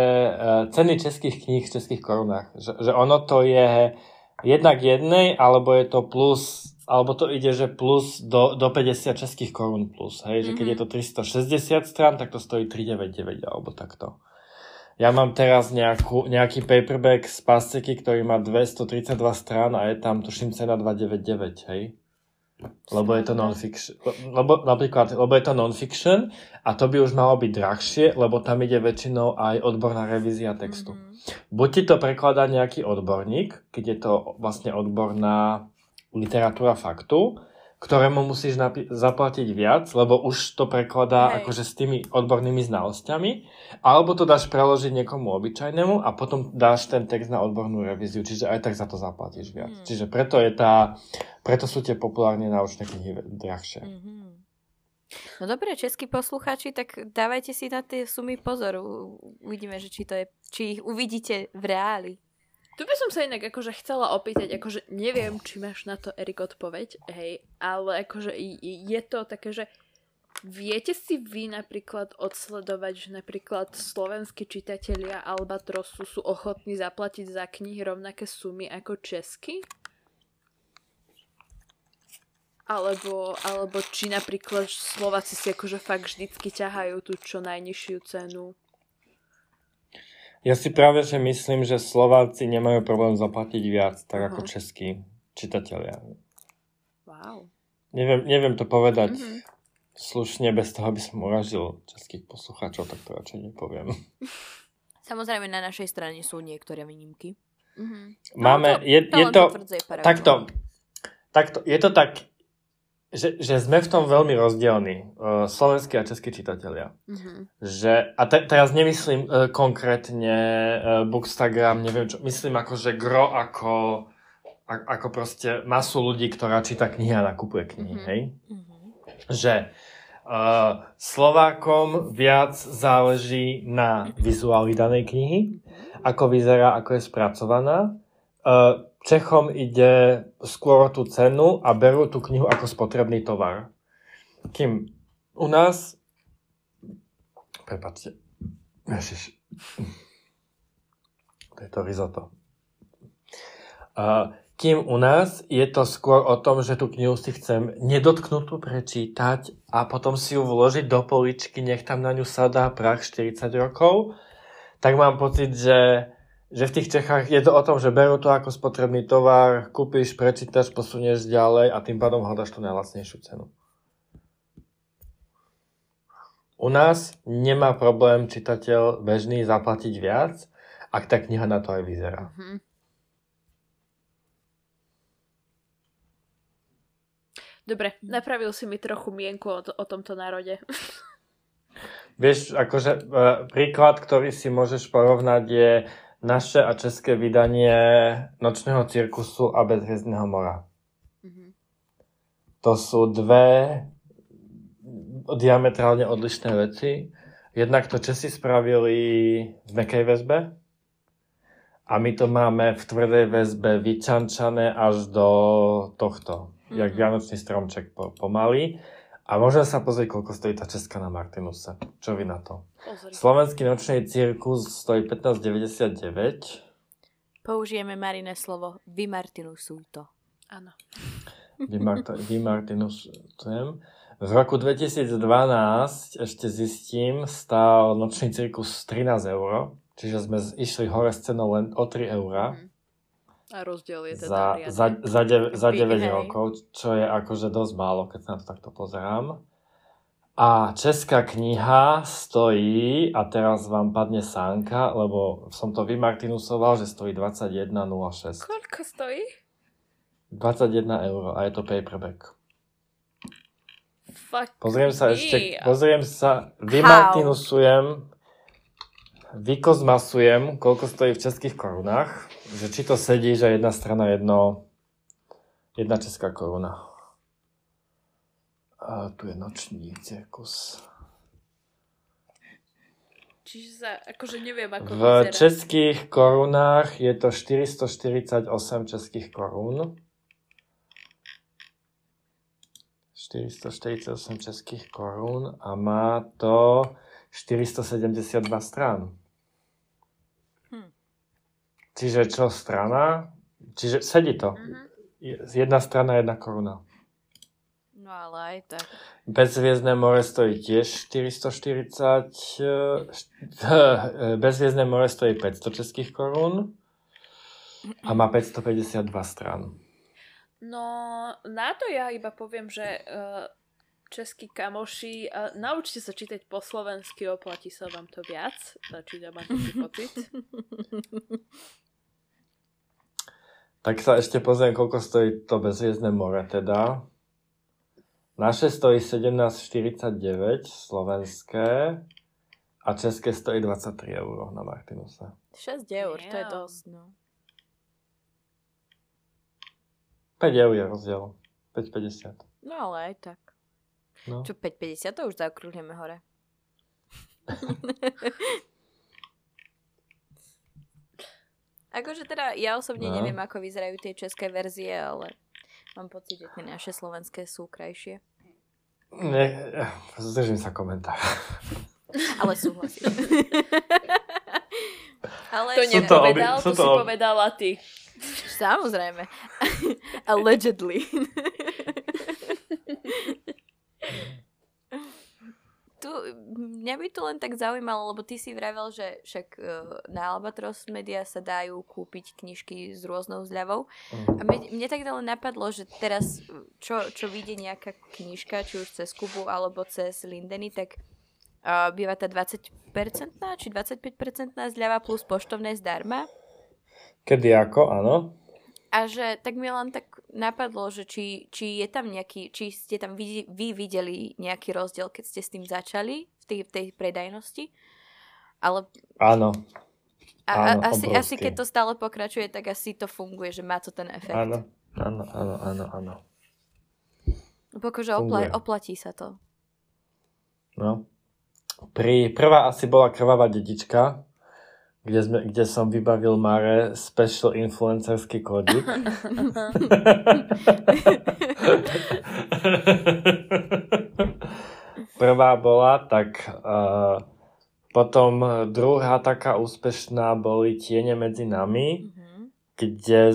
ceny českých kníh v českých korunách. Že ono to je jednak jednej, alebo je to plus, alebo to ide, že plus do 50 českých korun plus. Hej? Že keď je to 360 strán, tak to stojí 399 alebo takto. Ja mám teraz nejaký paperback z Paseky, ktorý má 232 strán a je tam tuším cena 299, hej? Lebo je to non-fiction. Lebo je to non-fiction a to by už malo byť drahšie, lebo tam ide väčšinou aj odborná revízia textu. Buď ti to prekladá nejaký odborník, keď je to vlastne odborná literatúra faktu, ktorému musíš zaplatiť viac, lebo už to prekladá akože s tými odbornými znalosťami, alebo to dáš preložiť niekomu obyčajnému a potom dáš ten text na odbornú revíziu, čiže aj tak za to zaplatíš viac. Čiže preto sú tie populárne náučné knihy drahšie. No dobre, českí poslucháči, tak dávajte si na tie sumy pozor. Uvidíme, že či ich uvidíte v reáli. Tu by som sa inak akože chcela opýtať, akože neviem, či máš na to, Erik, odpoveď, hej, ale akože je to také, že viete si vy napríklad odsledovať, že napríklad slovenskí čitatelia Albatrosu sú ochotní zaplatiť za knihy rovnaké sumy ako česky? Alebo či napríklad Slováci si akože fakt vždycky ťahajú tú čo najnižšiu cenu? Ja si práve, že myslím, že Slováci nemajú problém zaplatiť viac, tak ako českí čitatelia. Wow. Neviem to povedať. Mm-hmm. Slušne, bez toho, aby som uražil českých poslucháčov, tak to radšej nepoviem. Samozrejme, na našej strane sú niektoré výnimky. Mm-hmm. Máme, je to tak, že sme v tom veľmi rozdielni, slovenskí a českí čitatelia. Mm-hmm. Teraz nemyslím konkrétne Bookstagram, neviem čo, myslím ako, že gro ako proste masu ľudí, ktorá číta knihy a nakupuje knihy, hej? Mm-hmm. Že Slovákom viac záleží na vizuáli danej knihy, ako vyzerá, ako je spracovaná. Čechom ide skôr tú cenu a berú tú knihu ako spotrebný tovar. Kým u nás... Prepáčte. Ježiš. To je to risotto. Kým u nás je to skôr o tom, že tú knihu si chcem nedotknutú prečítať a potom si ju vložiť do poličky, nech tam na ňu sadá prach 40 rokov, tak mám pocit, že v tých Čechách je to o tom, že berú to ako spotrebný tovar, kúpiš, prečítaš, posunieš ďalej a tým pádom hľadaš tú najlacnejšiu cenu. U nás nemá problém čitateľ bežný zaplatiť viac, ak tá kniha na to aj vyzerá. Mhm. Dobre, napravil si mi trochu mienku o tomto národe. Vieš, akože príklad, ktorý si môžeš porovnať, je naše a české vydanie Nočného cirkusu a Bezviezneho mora. Mm-hmm. To sú dve diametrálne odlišné veci. Jednak to Česi spravili v mäkkej väzbe a my to máme v tvrdej väzbe vyčančané až do tohto. Mm-hmm. Jak vianočný stromček pomaly. A môžem sa pozrieť, koľko stojí tá česká na Martinuse. Čo vy na to? Pozri. Slovenský nočný cirkus stojí 15,99. Použijeme Marine slovo vymartinusuj to. Áno. Vymartinusujem. V roku 2012 ešte zistím, stál nočný cirkus 13 €. Čiže sme išli hore s cenou len o 3 €. Mm-hmm. A rozdiel je teda za 9 rokov, čo je akože dosť málo, keď sa na to takto pozerám. A česká kniha stojí, a teraz vám padne sánka, lebo som to vymartinusoval, že stojí 21,06. Koľko stojí? 21 € a je to paperback. Fuck. Pozriem sa, vymartinusujem... Vykozmasujem, koľko stojí v českých korunách, že či to sedí, že jedna strana jedna česká koruna. A tu je nočný cirkus. Čiže akože neviem, ako vyzerá. V českých korunách je to 448 českých korún. 448 českých korún a má to... 472 strán. Čiže čo strana? Čiže sedí to. Mm-hmm. Jedna strana, jedna koruna. No ale aj tak. Bezviezne more stojí tiež 440... Bezviezne more stojí 500 českých korún a má 552 strán. No, na to ja iba poviem, že... Českí kamoši, naučte sa čítať po slovensky, oplatí sa vám to viac, začína mať taký pocit. Tak sa ešte pozriem, koľko stojí to Bezviezne more teda. Naše stojí 17,49 slovenské a české stojí 23 € na Martinuse. 6 €, to je dosť, no. 5 € je rozdiel, 5,50. No ale aj tak. No. Čo, 5,50 to už zaokrúhľujeme hore. Akože teda, ja osobne neviem, ako vyzerajú tie české verzie, ale mám pocit, že tie naše slovenské sú krajšie. Zdržím sa komentár. Ale súhlasím. Ale to nepovedal, to si povedala ty. Samozrejme. Allegedly. Tu, mňa by to len tak zaujímalo, lebo ty si vravel, že však na Albatros Media sa dajú kúpiť knižky s rôznou zľavou. A mne tak len napadlo, že teraz, čo vyjde nejaká knižka, či už cez Kubu alebo cez Lindeny, tak býva tá 20% či 25% zľava plus poštovné zdarma. Kedy ako, áno. A že tak mi len tak napadlo, že či je tam nejaký, či ste tam vy videli nejaký rozdiel, keď ste s tým začali v tej predajnosti. Ale... Áno. Áno, asi keď to stále pokračuje, tak asi to funguje, že má to ten efekt. Áno. Akože oplatí sa to. No. Prvá asi bola Krvavá dedička, kde som vybavil Mare special influencerský kódik. Prvá bola, tak potom druhá taká úspešná boli Tiene medzi nami, kde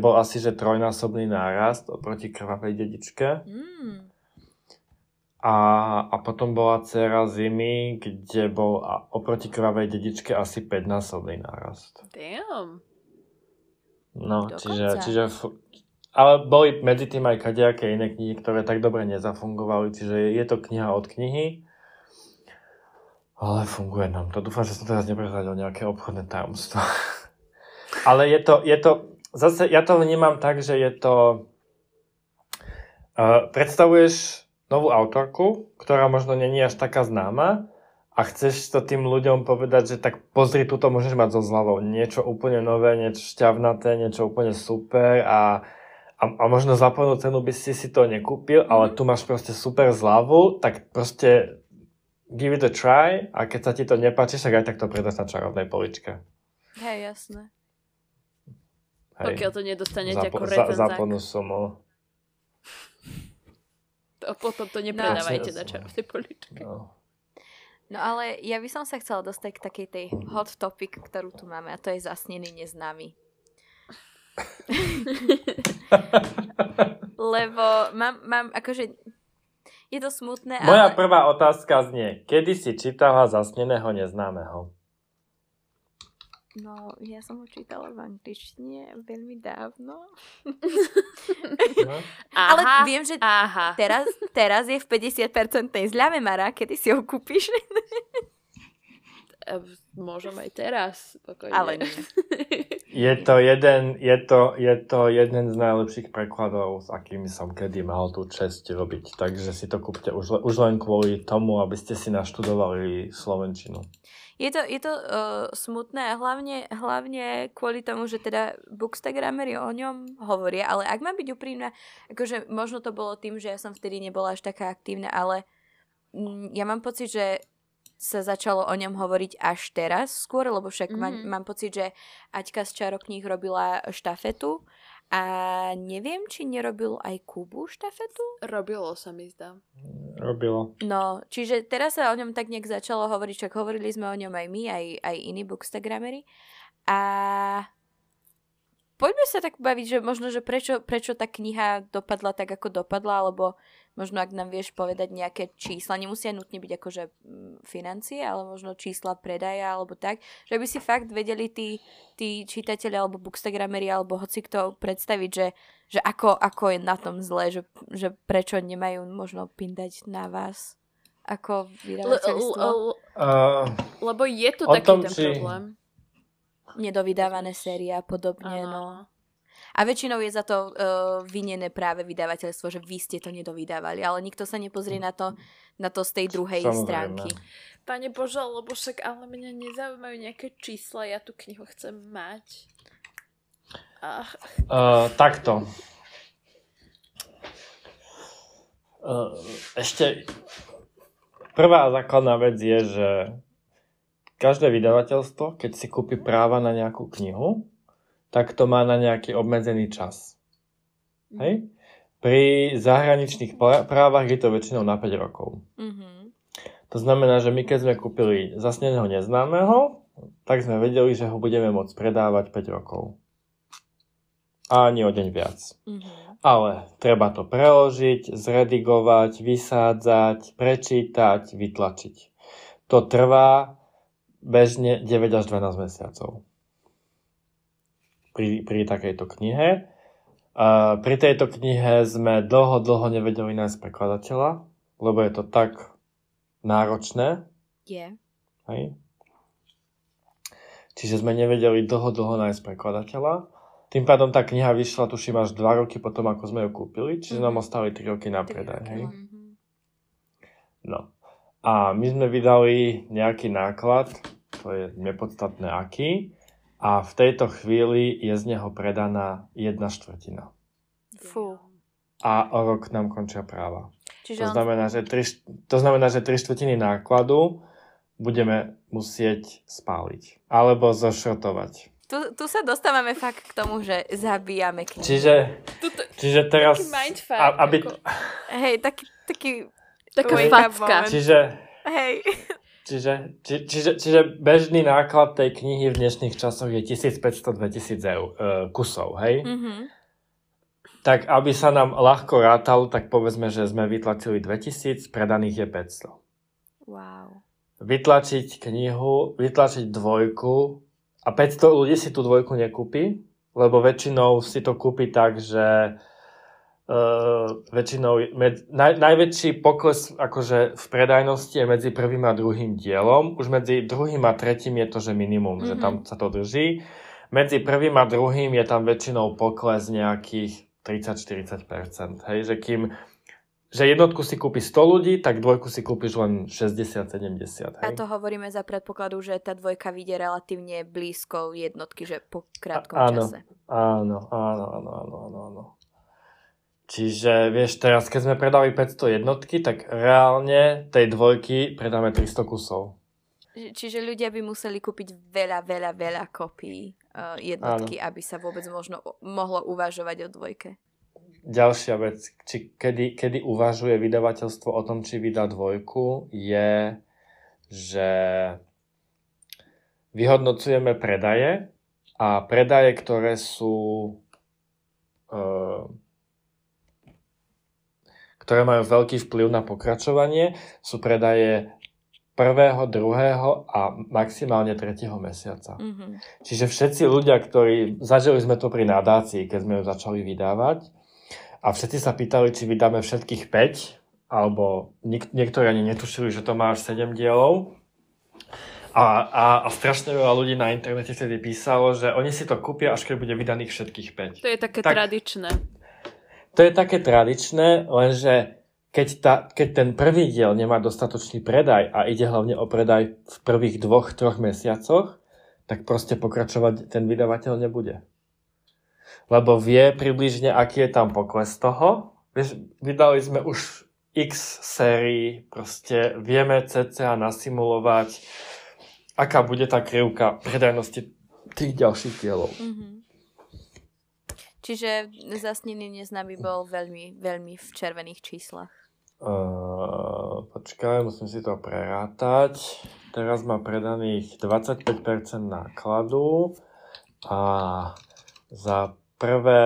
bol asi že trojnásobný nárast oproti Krvavej dedičke. A potom bola Dcera zimy, kde bol oproti Krvavej dedičke asi 5-násobný nárast. Damn. No, čiže ale boli medzi tým aj kadejaké iné knihy, ktoré tak dobre nezafungovali, čiže je to kniha od knihy. Ale funguje nám to. Dúfam, že som teraz neprehľadil nejaké obchodné tajomstvo. Ale je to zase ja to vnímam tak, že je to predstavuješ novú autorku, ktorá možno není až taká známa a chceš to tým ľuďom povedať, že tak pozri, túto môžeš mať so zľavou. Niečo úplne nové, niečo šťavnaté, niečo úplne super a možno za plnú cenu by si to nekúpil, ale tu máš proste super zľavu, tak proste give it a try a keď sa ti to nepáči, tak aj tak to predáš na čarovnej poličke. Hej, jasné. Hej. Pokiaľ to nedostanete ako recenzák. Za plnú sumu. A potom to nepredávajte na čarovnej poličke. No ale ja by som sa chcela dostať k takej tej hot topic, ktorú tu máme, a to je Zasnený neznámy. Lebo mám akože je to smutné, ale... Moja prvá otázka znie, kedy si čítala Zasneného neznámeho? No, ja som ho čítala v angličtine veľmi dávno. No. Ale viem, že teraz je v 50% zľave, Mara, kedy si ho kúpiš. Môžem aj teraz. Pokojne. Ale nie. Je to jeden z najlepších prekladov, s akými som kedy mal tú čest robiť. Takže si to kúpte už len kvôli tomu, aby ste si naštudovali slovenčinu. Je to smutné a hlavne kvôli tomu, že teda bookstagrameri o ňom hovoria, ale ak mám byť úprimná, akože možno to bolo tým, že ja som vtedy nebola až taká aktívna, ale ja mám pocit, že sa začalo o ňom hovoriť až teraz skôr, lebo však mám pocit, že Aťka z Čarokních robila štafetu a neviem, či nerobil aj Kubu štafetu? Robilo, sa mi zdá. Robilo. No, čiže teraz sa o ňom tak nejak začalo hovoriť, čak hovorili sme o ňom aj my, aj iní bookstagrameri. A poďme sa tak baviť, že možno, že prečo tá kniha dopadla tak, ako dopadla, alebo možno, ak nám vieš povedať nejaké čísla, nemusia nutne byť akože financie, ale možno čísla predaja, alebo tak, že by si fakt vedeli tí čitatelia, alebo bookstagrameri, alebo hoci kto predstaviť, že ako je na tom zle, že prečo nemajú možno pindať na vás ako vydavateľstvo. Lebo je to taký ten problém. Nedovydávané série a podobne, no. A väčšinou je za to vinené práve vydavateľstvo, že vy ste to nedovydávali, ale nikto sa nepozrie na to z tej druhej stránky. Pane Bože, lebo však ale mňa nezaujímajú nejaké čísla, ja tú knihu chcem mať. Takto. Ešte prvá základná vec je, že každé vydavateľstvo, keď si kúpi práva na nejakú knihu, tak to má na nejaký obmedzený čas. Hej? Pri zahraničných právach je to väčšinou na 5 rokov. Mm-hmm. To znamená, že my keď sme kúpili Zasneného neznámeho, tak sme vedeli, že ho budeme môcť predávať 5 rokov. A ani o deň viac. Mm-hmm. Ale treba to preložiť, zredigovať, vysádzať, prečítať, vytlačiť. To trvá bežne 9 až 12 mesiacov pri takejto knihe. Pri tejto knihe sme dlho nevedeli nájsť prekladateľa, lebo je to tak náročné. Je. Yeah. Čiže sme nevedeli dlho nájsť prekladateľa. Tým pádom tá kniha vyšla, tuším, až 2 roky potom, ako sme ju kúpili, čiže nám ostali 3 roky na predaj. Hej? Mm-hmm. No. A my sme vydali nejaký náklad, to je nepodstatné aký, a v tejto chvíli je z neho predaná 1/4. Fú. A o rok nám končia práva. Čiže to znamená, že 3/4 nákladu budeme musieť spáliť. Alebo zošrotovať. Tu sa dostávame fakt k tomu, že zabíjame knihy. Čiže teraz... Taký mindfuck. Hej, taký... Taká facka. Čiže bežný náklad tej knihy v dnešných časoch je 1500-2000 kusov, hej? Mm-hmm. Tak aby sa nám ľahko rátalo, tak povedzme, že sme vytlačili 2000, predaných je 500. Wow. Vytlačiť knihu, vytlačiť 2 a 500 ľudí si tú 2 nekúpi, lebo väčšinou si to kúpi tak, že... väčšinou najväčší pokles akože v predajnosti je medzi prvým a druhým dielom. Už medzi druhým a tretím je to, že minimum, že tam sa to drží. Medzi prvým a druhým je tam väčšinou pokles nejakých 30-40%. Hej, že jednotku si kúpi 100 ľudí, tak 2 si kúpiš len 60-70. Hej. A to hovoríme za predpokladu, že tá 2 vyjde relatívne blízko jednotky, že po krátkom čase. Áno. Čiže, vieš, teraz, keď sme predali 500 jednotky, tak reálne tej 2 predáme 300 kusov. Čiže ľudia by museli kúpiť veľa kopií jednotky, áno, aby sa vôbec mohlo uvažovať o 2. Ďalšia vec, kedy uvažuje vydavateľstvo o tom, či vydá 2, je, že vyhodnocujeme predaje a predaje, ktoré sú... ktoré majú veľký vplyv na pokračovanie, sú predaje 1., 2. a maximálne 3. mesiaca. Mm-hmm. Čiže všetci ľudia, ktorí... Zažili sme to pri nadácii, keď sme ju začali vydávať a všetci sa pýtali, či vydáme všetkých 5, alebo niektorí ani netušili, že to má až 7 dielov. A strašne veľa ľudí na internete vtedy písalo, že oni si to kúpia, až keď bude vydaných všetkých 5. To je také tradičné. To je také tradičné, lenže keď ten prvý diel nemá dostatočný predaj a ide hlavne o predaj v prvých 2-3 mesiacoch, tak proste pokračovať ten vydavateľ nebude. Lebo vie približne, aký je tam pokles toho. Vieš, vydali sme už x sérií, proste vieme cca nasimulovať, aká bude tá krivka predajnosti tých ďalších dielov. Mm-hmm. Čiže Zasnený neznámy bol veľmi v červených číslach. Počkaj, musím si to prerátať. Teraz má predaných 25% nákladu a za prvé,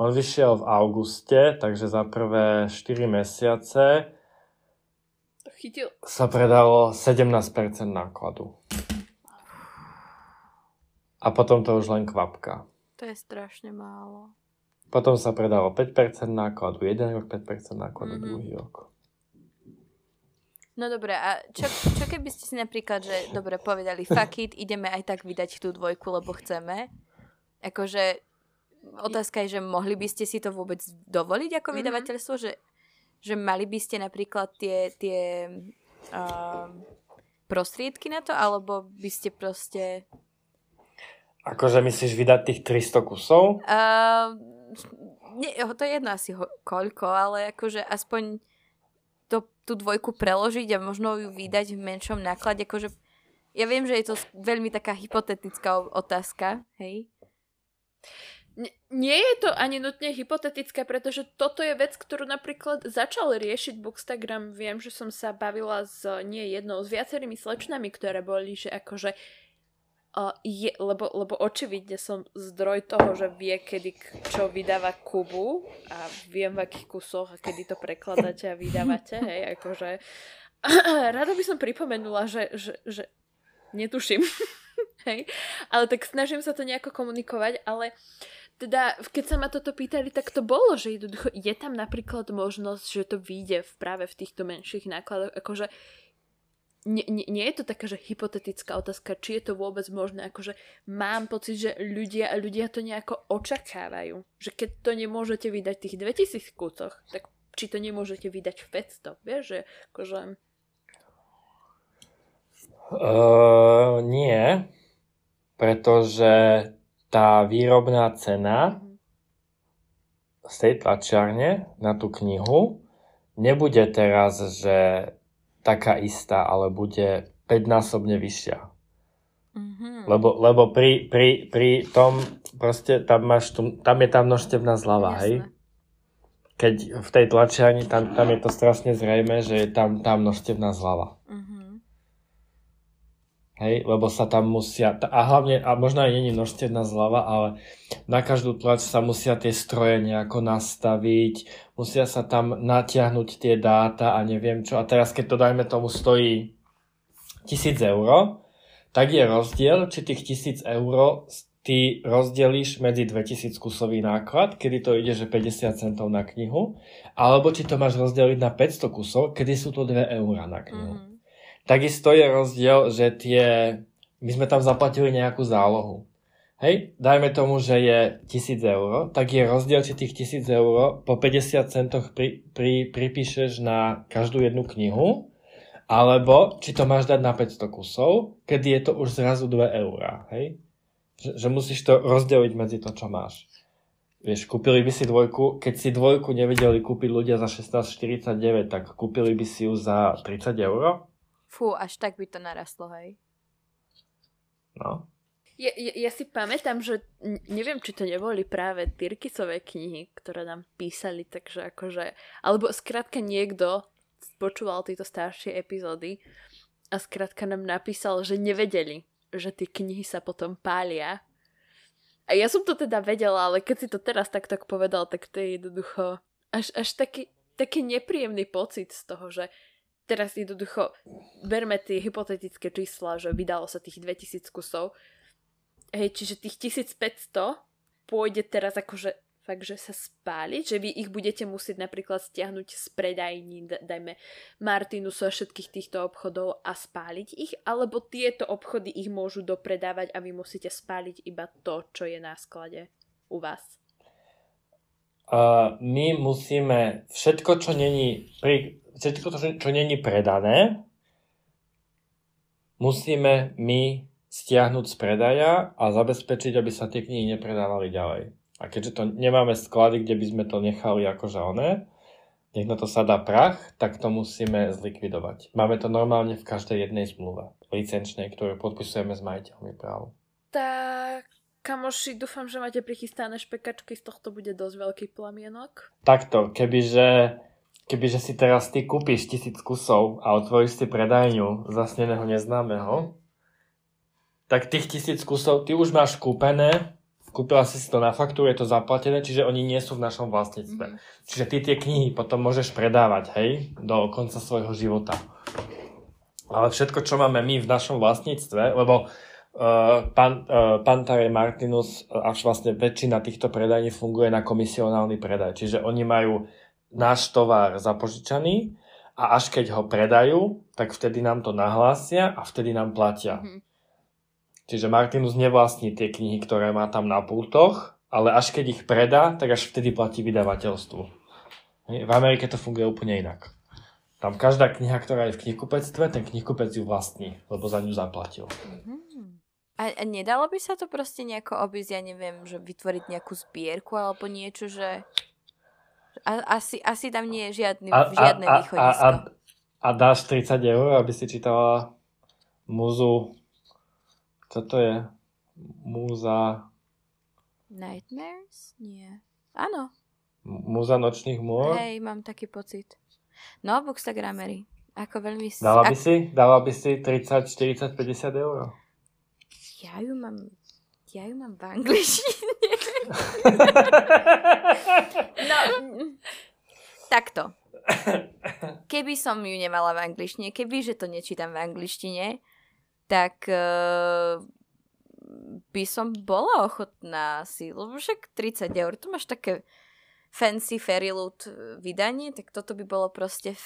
on vyšiel v auguste, takže za prvé 4 mesiace sa predalo 17% nákladu. A potom to už len kvapka. To je strašne málo. Potom sa predalo 5% nákladu, 1 rok, 5% nákladu, druhý rok. No dobre, a čo keby ste si napríklad, že dobre povedali, fuck it, ideme aj tak vydať tú 2, lebo chceme. Akože otázka je, že mohli by ste si to vôbec dovoliť ako vydavateľstvo, že mali by ste napríklad tie prostriedky na to, alebo by ste proste... Akože myslíš vydať tých 300 kusov? To je jedno asi koľko, ale akože aspoň tú dvojku preložiť a možno ju vydať v menšom náklade, akože ja viem, že je to veľmi taká hypotetická otázka, hej? Nie je to ani nutne hypotetická, pretože toto je vec, ktorú napríklad začal riešiť Bookstagram. Viem, že som sa bavila s nie jednou, s viacerými slečnami, ktoré boli, že akože lebo očividne som zdroj toho, že vie, kedy čo vydáva Kubu a viem v akých kusoch a kedy to prekladáte a vydávate, hej, akože rada by som pripomenula, že netuším. Hej. Ale tak snažím sa to nejako komunikovať, ale teda keď sa ma toto pýtali, tak to bolo, že je tam napríklad možnosť, že to vyjde práve v týchto menších nákladoch, akože nie je to taká, že hypotetická otázka, či je to vôbec možné, akože mám pocit, že ľudia to nejako očakávajú, že keď to nemôžete vydať v tých 2000 kúcoch, tak či to nemôžete vydať v 500, vieš, že akože nie, pretože tá výrobná cena z tej tlačiarne na tú knihu nebude teraz, že taká istá, ale bude 5-násobne vyššia. Mm-hmm. Lebo pri tom proste tam je tá množstevná zľava, hej? Keď v tej tlačiarni tam je to strašne zrejme, že je tam tá množstevná zľava. Mm-hmm. Hej, lebo sa tam musia, a hlavne, a možno aj nie je množstevná zľava, ale na každú tlač sa musia tie stroje nejako nastaviť, musia sa tam natiahnuť tie dáta a neviem čo. A teraz, keď to dajme tomu stojí 1000 eur, tak je rozdiel, či tých 1000 eur ty rozdelíš medzi 2000 kusový náklad, kedy to ide, že 50 centov na knihu, alebo či to máš rozdeliť na 500 kusov, kedy sú to 2 eurá na knihu. Mm-hmm. Takisto je rozdiel, že my sme tam zaplatili nejakú zálohu. Hej, dajme tomu, že je 1000 eur, tak je rozdiel, či tých 1000 eur po 50 centoch pripíšeš na každú jednu knihu, alebo či to máš dať na 500 kusov, kedy je to už zrazu 2 eurá. Hej? Že musíš to rozdeliť medzi to, čo máš. Vieš, kúpili by si dvojku, keď si dvojku nevedeli kúpiť ľudia za 16,49, tak kúpili by si ju za 30 eur. Fú, až tak by to narastlo, hej. No. Ja si pamätám, že neviem, či to neboli práve Tyrkisové knihy, ktoré nám písali, takže akože, alebo skrátka niekto počúval tieto staršie epizódy a skrátka nám napísal, že nevedeli, že tie knihy sa potom pália. A ja som to teda vedela, ale keď si to teraz tak povedal, tak to je jednoducho až taký nepríjemný pocit z toho, že teraz jednoducho berme tie hypotetické čísla, že vydalo sa tých 2000 kusov. Hej, čiže tých 1500 pôjde teraz akože fakt, že sa spáliť, že vy ich budete musieť napríklad stiahnuť z predajní, dajme Martinusa a všetkých týchto obchodov a spáliť ich, alebo tieto obchody ich môžu dopredávať a vy musíte spáliť iba to, čo je na sklade u vás. My musíme všetko, čo není predané, musíme my stiahnuť z predaja a zabezpečiť, aby sa tie knihy nepredávali ďalej. A keďže to nemáme sklady, kde by sme to nechali akože oné, nech na to sa dá prach, tak to musíme zlikvidovať. Máme to normálne v každej jednej zmluve licenčnej, ktorú podpisujeme s majiteľmi práv. Tak. Kamoši, dúfam, že máte prichystané špekačky, z tohto bude dosť veľký plamienok. Takto, kebyže si teraz ty kúpiš 1000 kusov a otvoríš si predajňu Zasneného neznámeho, tak tých 1000 kusov ty už máš kúpené, kúpila si to na faktúru, je to zaplatené, čiže oni nie sú v našom vlastníctve. Mm-hmm. Čiže ty tie knihy potom môžeš predávať, hej, do konca svojho života. Ale všetko, čo máme my v našom vlastníctve, lebo Pantare Martinus až vlastne väčšina týchto predajní funguje na komisionálny predaj, čiže oni majú náš tovar zapožičaný a až keď ho predajú, tak vtedy nám to nahlásia a vtedy nám platia. Mm-hmm. Čiže Martinus nevlastní tie knihy, ktoré má tam na pultoch, ale až keď ich predá, tak až vtedy platí vydavateľstvu. V Amerike to funguje úplne inak. Tam každá kniha, ktorá je v knihkupectve, ten knihkupec ju vlastní, lebo za ňu zaplatil. Mm-hmm. A nedalo by sa to proste nejako obísť, ja neviem, že vytvoriť nejakú zbierku alebo niečo, že asi tam nie je žiadne východisko. A, A dáš 30 eur, aby si čítala Múzu... Čo to je? Múza... Nightmares? Nie. Áno. Múza nočných môr? Hej, mám taký pocit. No, bookstagramery. Ako veľmi... Dala by si 30, 40, 50 eur? Ja ju mám v angličtine. No, takto. Keby som ju nemala v angličtine, kebyže to nečítam v angličtine, tak by som bola ochotná si, lebo však 30 eur, to máš také fancy FairyLoot vydanie, tak toto by bolo proste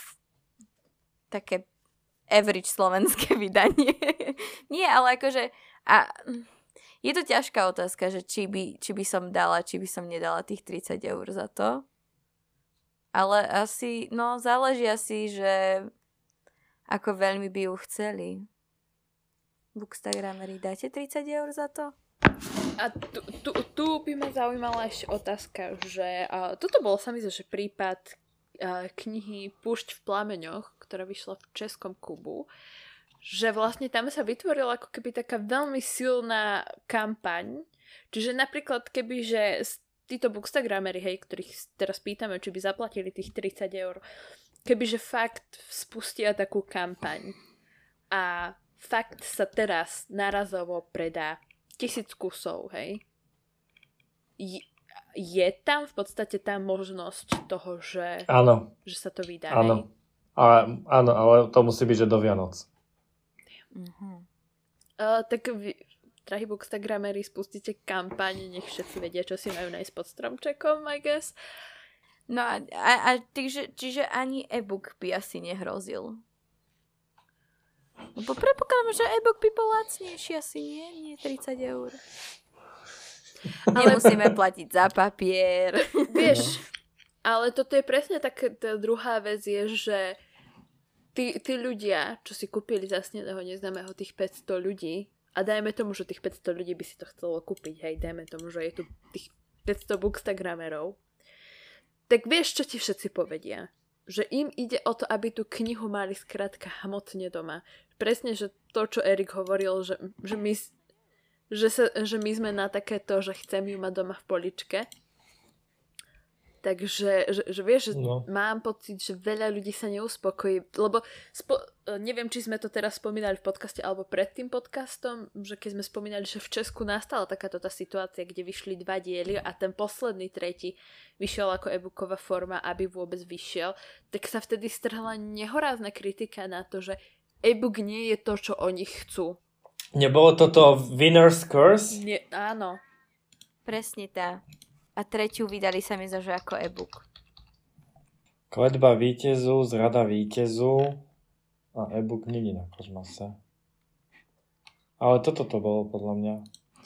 také average slovenské vydanie. Nie, ale akože a je to ťažká otázka, že či by som dala, či by som nedala tých 30 eur za to. Ale asi, no záleží asi, že ako veľmi by ju chceli. Bookstagramery, dáte 30 eur za to? A tu by ma zaujímala ešte otázka, že toto bolo sa mi zdá, že prípad knihy Púšť v plameňoch, ktorá vyšla v českom Kubu, že vlastne tam sa vytvorila ako keby taká veľmi silná kampaň. Čiže napríklad keby, že títo bookstagramery, hej, ktorých teraz pýtame, či by zaplatili tých 30 eur, kebyže fakt spustia takú kampaň a fakt sa teraz narazovo predá 1000 kusov, hej. Je tam v podstate tá možnosť toho, že, áno, že sa to vydá, áno. Hej? Áno, ale to musí byť, že do Vianoc. Uh-huh. Tak drahí bookstagramery, spustíte kampaň, nech všetci vedia, čo si majú nájsť pod stromčekom, I guess. No a čiže ani e-book by asi nehrozil. Lebo prepokladám, že e-book by bol lacnejší, asi nie 30 eur. Nemusíme platiť za papier. Vieš, ale toto je presne tak, tá druhá vec je, že tí ľudia, čo si kúpili zasneného neznámeho tých 500 ľudí, a dajme tomu, že tých 500 ľudí by si to chcelo kúpiť, hej, dajme tomu, že je tu tých 500 bookstagramerov, tak vieš, čo ti všetci povedia? Že im ide o to, aby tú knihu mali skrátka hmotne doma. Presne, že to, čo Erik hovoril, že my sme na takéto, že chcem ju mať doma v poličke. Takže, že vieš, no. Mám pocit, že veľa ľudí sa neuspokojí, lebo neviem, či sme to teraz spomínali v podcaste alebo pred tým podcastom, že keď sme spomínali, že v Česku nastala takáto tá situácia, kde vyšli 2 diely a ten posledný, tretí vyšiel ako e-booková forma, aby vôbec vyšiel, tak sa vtedy strhla nehorázna kritika na to, že e-book nie je to, čo oni chcú. Nebolo toto Winner's Curse? Nie, áno. Presne tá. A tretiu vydali sa mi zaže ako e-book. Kledba vítezu, Zrada vítezu a e-book nikdy na Kozmose. Ale toto bolo podľa mňa.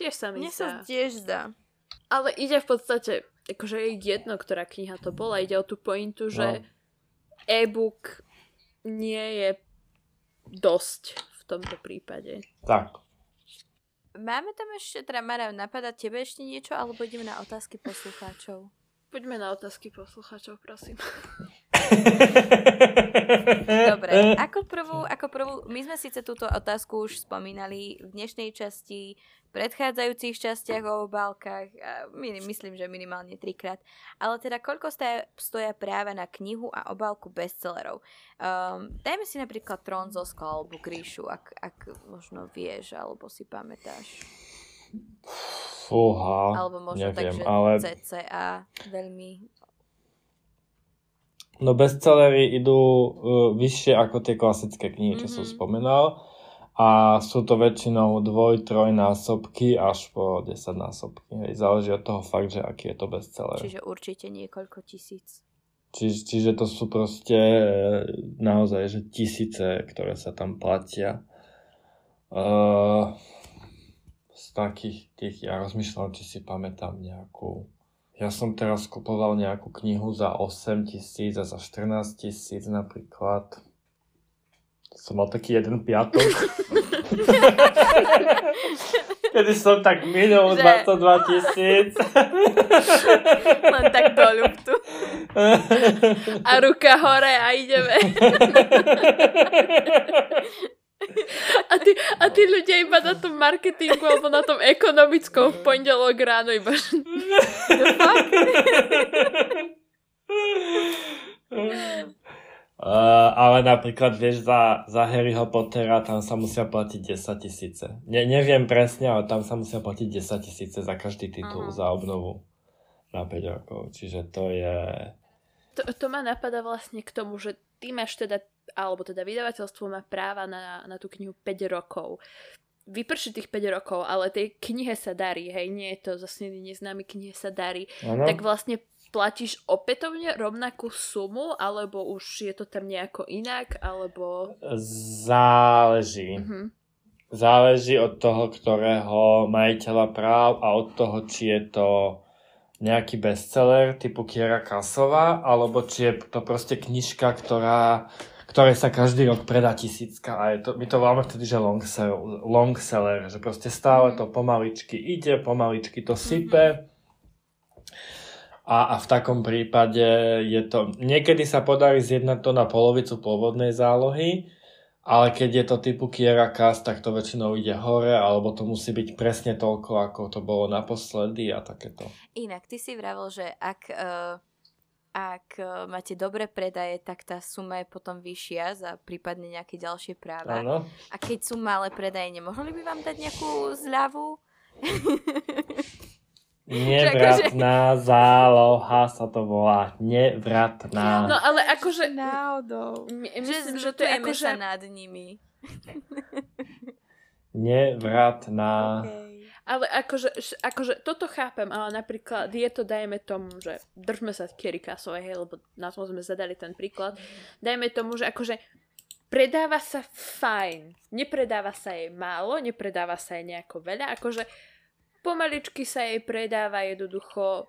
Tiež sa mi sa tiež zdá. Ale ide v podstate, akože je jedno, ktorá kniha to bola, ide o tú pointu, že e-book nie je dosť v tomto prípade. Tak. Máme tam ešte, teda Mara, napadá tebe ešte niečo, alebo ideme na otázky poslucháčov? Poďme na otázky poslucháčov, prosím. Dobre, ako prvú, my sme síce túto otázku už spomínali v dnešnej časti, v predchádzajúcich častiach o obálkach, myslím, že minimálne 3-krát, ale teda koľko stoja práva na knihu a obálku bestsellerov? Dajme si napríklad Trón zo skla alebo Gríšu, ak možno vieš, alebo si pamätáš. Fúha, alebo možno neviem, tak, ale... CCA veľmi... No bestsellery idú vyššie ako tie klasické knihy, čo som spomenal. A sú to väčšinou 2-3 násobky až po 10 násobky. Hej, záleží od toho fakt, že aký je to bestseller. Čiže určite niekoľko tisíc. Čiže to sú proste naozaj že tisíce, ktoré sa tam platia. Z takých tých, ja rozmýšľam, či si pamätám nejakú... Ja som teraz kupoval nejakú knihu za 8 000 a za 14 000 napríklad. Som mal taký jeden piatok. Kedy som tak minul 22 000. Len tak do ľuptu. A ruka hore a ideme. A tí ľudia iba na tom marketingu alebo na tom ekonomickom v pondelok ráno iba... ale napríklad, vieš, za Harryho Pottera tam sa musia platiť 10 000. Neviem presne, ale tam sa musia platiť 10 000 za každý titul, aha, za obnovu na 5 rokov. Čiže to je... To ma napadá vlastne k tomu, že ty máš teda, alebo teda vydavateľstvo má práva na tú knihu 5 rokov. Vyprší tých 5 rokov, ale tej knihe sa darí, hej, nie je to zase neznámy, knihe sa darí. Ano. Tak vlastne platíš opätovne rovnakú sumu, alebo už je to tam nejako inak, alebo... Záleží. Uh-huh. Záleží od toho, ktorého majiteľa práv a od toho, či je to nejaký bestseller typu Kiera Cassová, alebo či je to proste knižka, ktorej sa každý rok predá 1000. A je to, my to voláme vtedy, že long seller, že proste stále to pomaličky ide, pomaličky to sype. A v takom prípade je to... Niekedy sa podarí zjednať to na polovicu pôvodnej zálohy, ale keď je to typu Kiera Cass, tak to väčšinou ide hore, alebo to musí byť presne toľko, ako to bolo naposledy a takéto. Inak, ty si vravel, že ak máte dobré predaje, tak tá suma je potom vyššia za prípadne nejaké ďalšie práva. Áno. A keď sú malé predaje, nemohli by vám dať nejakú zľavu? Nevratná záloha sa to volá. Nevratná. No ale akože... Náhodou. Myslím, že to je akože... sa nad nimi. Nevratná. Okay. Ale akože toto chápem, ale napríklad je to, dajme tomu, že držme sa Kiery Cassovej, hej, lebo na tom sme zadali ten príklad. Dajme tomu, že akože predáva sa fajn. Nepredáva sa jej málo, nepredáva sa jej nejako veľa. Akože pomaličky sa jej predáva jednoducho,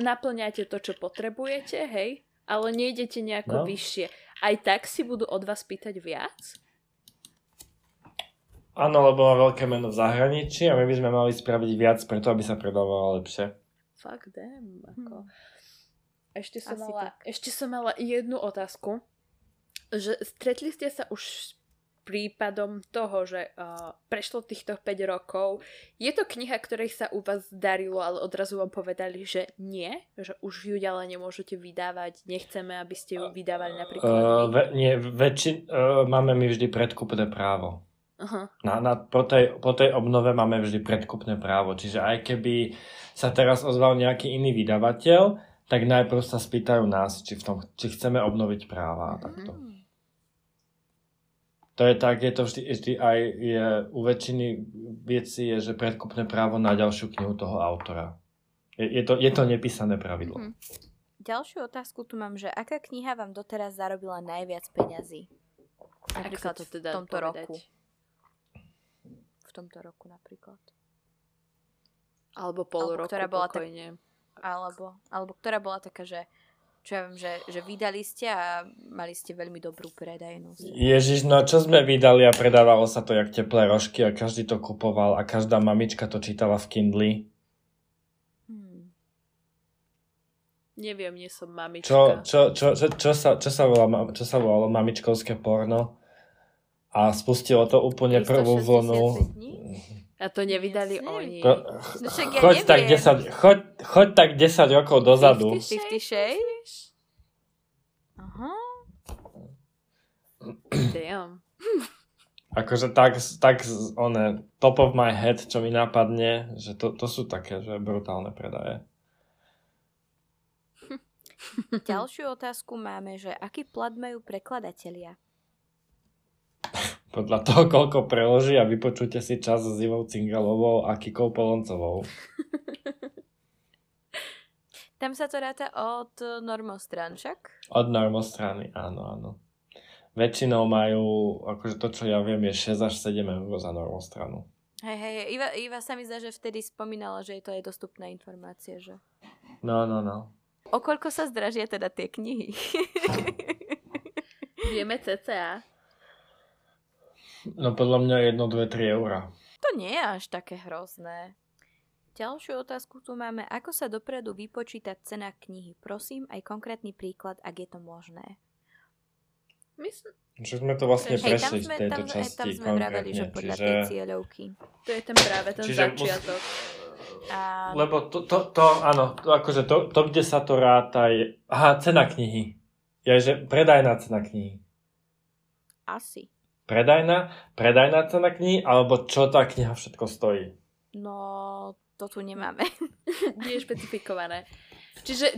naplňate to, čo potrebujete, hej, ale nejdete nejako vyššie. Aj tak si budú od vás pýtať viac? Áno, lebo má veľké meno v zahraničí a my by sme mali spraviť viac preto, aby sa predávala lepšie. Fuck damn, ako. Ešte som mala jednu otázku, že stretli ste sa už prípadom toho, že prešlo týchto 5 rokov. Je to kniha, ktorej sa u vás darilo, ale odrazu vám povedali, že nie? Že už ju ďalej nemôžete vydávať? Nechceme, aby ste ju vydávali napríklad? Máme my vždy predkupné právo. Uh-huh. Po tej obnove máme vždy predkupné právo. Čiže aj keby sa teraz ozval nejaký iný vydavateľ, tak najprv sa spýtajú nás, či chceme obnoviť práva a takto. Uh-huh. To je tak, je to vždy aj je, u väčšiny vecí je, že predkupné právo na ďalšiu knihu toho autora. Je to nepísané pravidlo. Mm-hmm. Ďalšiu otázku tu mám, že aká kniha vám doteraz zarobila najviac peňazí? Napríklad v tomto roku napríklad. Alebo pol roku, ktorá bola pokojne. Alebo ktorá bola taká, že čo ja viem, že vydali ste a mali ste veľmi dobrú predajnosť. Ježiš, no čo sme vydali a predávalo sa to jak teplé rožky a každý to kupoval a každá mamička to čítala v Kindle. Neviem, nie som mamička. Čo sa volalo mamičkovské porno a spustilo to úplne prvú vlnu. A to nevydali oni. Choď tak 10 rokov dozadu. 56? Aha. Damn. Akože tak one, top of my head, čo mi napadne, že to sú také, že brutálne predaje. Ďalšiu otázku máme, že aký plat majú prekladatelia? Podľa toho, koľko preloží a vypočujte si čas s Ivou Cingalovou a Kikou Poloncovou. Tam sa to ráta od normostran, však? Od normostrany, áno. Väčšinou majú, akože to, čo ja viem, je 6 až 7 eur za normostranu. Hej, Iva sa mi zdá, že vtedy spomínala, že to je dostupná informácia, že? No. O koľko sa zdražia teda tie knihy? Vieme cca. No podľa mňa 1, 2, 3 eurá. To nie je až také hrozné. Ďalšiu otázku tu máme. Ako sa dopredu vypočítať cena knihy? Prosím, aj konkrétny príklad, ak je to možné. Že sme to vlastne prešli v tejto časti. Tam sme vraveli, že podľa tej cieľovky. To je ten práve ten začiatok. Lebo to áno, akože to, kde sa to ráta je... Aha, cena knihy. Je, že predajná cena knihy. Asi. Predajná cena knihy, alebo čo tá kniha všetko stojí? No... To tu nemáme. Nie je špecifikované.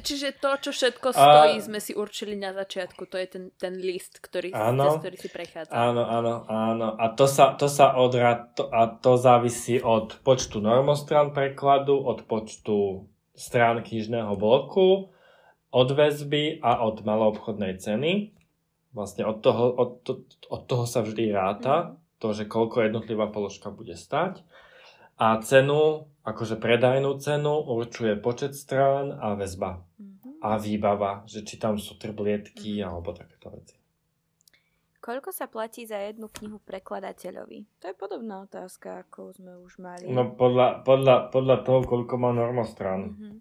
Čiže to, čo všetko stojí, sme si určili na začiatku. To je ten list, ktorý si prechádza. Áno. A to sa a to závisí od počtu normostrán prekladu, od počtu strán knižného bloku, od väzby a od maloobchodnej ceny. Vlastne od toho sa vždy ráta to, že koľko jednotlivá položka bude stať. A cenu, akože predajnú cenu, určuje počet strán a väzba. Mm-hmm. A výbava, že či tam sú trblietky alebo takéto veci. Koľko sa platí za jednu knihu prekladateľovi? To je podobná otázka, ako sme už mali. No podľa toho, koľko má normostrán. Mm-hmm.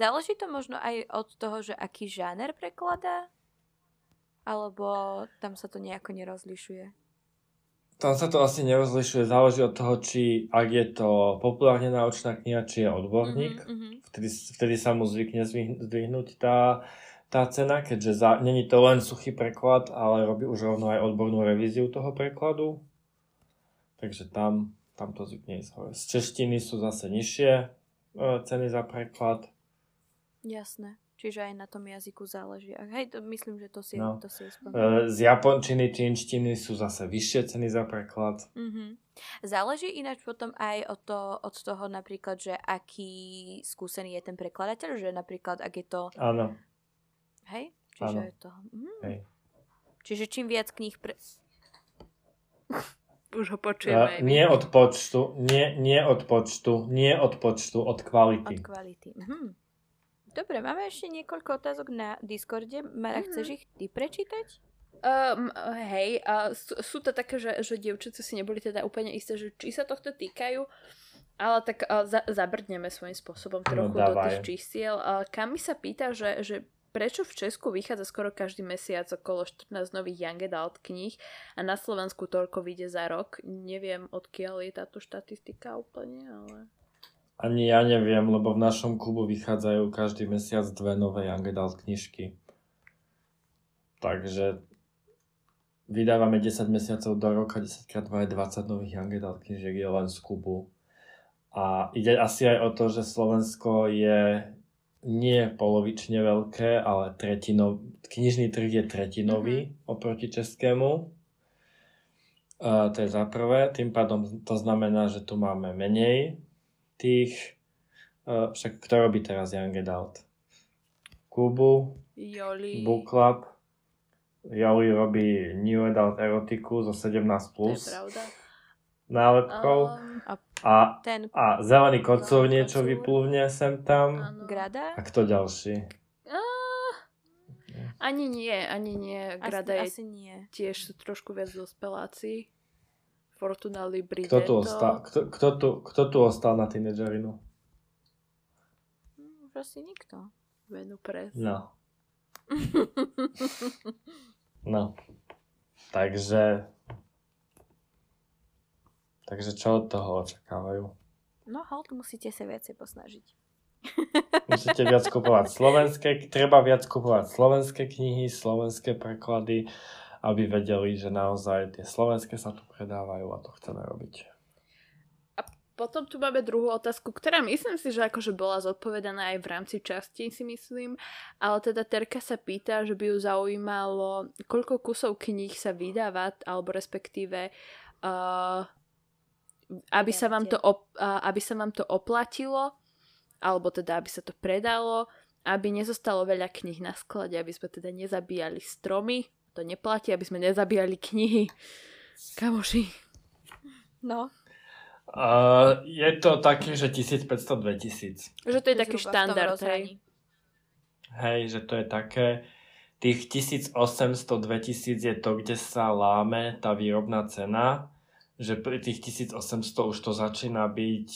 Záleží to možno aj od toho, že aký žáner prekladá? Alebo tam sa to nejako nerozlišuje? Tam sa to asi nerozlišuje, záleží od toho, či ak je to populárne náučná kniha, či je odborník. Mm-hmm. Vtedy sa mu zvykne zdvihnúť tá cena, keďže není to len suchý preklad, ale robí už rovno aj odbornú revíziu toho prekladu. Takže tam to zvykne ísť. Z češtiny sú zase nižšie ceny za preklad. Jasné. Čiže aj na tom jazyku záleží. Hej, myslím, že to si spomínam. Z japončiny, čínštiny sú zase vyššie ceny za preklad. Mm-hmm. Záleží ináč potom aj od toho napríklad, že aký skúsený je ten prekladateľ, že napríklad, ak je to... Áno. Hej? Čiže je to... Hej. Čiže čím viac kníh... Už ho počujeme. Nie od počtu, od kvality. Od kvality. Mhm. Dobre, máme ešte niekoľko otázok na Discorde. Mara, chceš ich ty prečítať? Sú to také, že dievčatci si neboli teda úplne isté, že či sa tohto týkajú, ale tak zabrdneme svojím spôsobom trochu do tých čísiel. Kami sa pýta, že prečo v Česku vychádza skoro každý mesiac okolo 14 nových young adult kníh a na Slovensku toľko vyjde za rok. Neviem, odkiaľ je táto štatistika úplne, ale... Ani ja neviem, lebo v našom klubu vychádzajú každý mesiac 2 nové young adult knižky. Takže vydávame 10 mesiacov do roka, 10x2 je 20 nových young adult knižiek je len z klubu. A ide asi aj o to, že Slovensko je nie polovične veľké, ale knižný trh je tretinový oproti českému. To je za prvé. Tým pádom to znamená, že tu máme menej tých, však kto robí teraz young adult? Kubu, Joli, Booklab, Joli robí new adult erotiku zo 17+, nálepkou a zelený kocov niečo vyplúvne sem tam. Grada? A kto ďalší? Ani nie. Grada asi je tiež trošku viac dospelácií. Fortuna Librize. Kto tu ostal na tínedžerinu? Už asi nikto. Venu pres. No. Takže čo od toho očakávajú? No, halt, musíte sa viacej posnažiť. Musíte viac kupovať slovenské, treba viac kupovať slovenské knihy, slovenské preklady, aby vedeli, že naozaj tie slovenské sa tu predávajú a to chceme robiť. A potom tu máme druhú otázku, ktorá myslím si, že akože bola zodpovedaná aj v rámci časti, si myslím, ale teda Terka sa pýta, že by ju zaujímalo, koľko kusov kníh sa vydáva, alebo respektíve aby sa vám to oplatilo, alebo teda aby sa to predalo, aby nezostalo veľa kníh na sklade, aby sme teda nezabíjali stromy. To neplatí, aby sme nezabíjali knihy. Kamoši. No. Je to také, že 1500-2000. Že to je taký štandard. Hej, že to je také. Tých 1800-2000 je to, kde sa láme tá výrobná cena. že pri tých 1800 už to začína byť,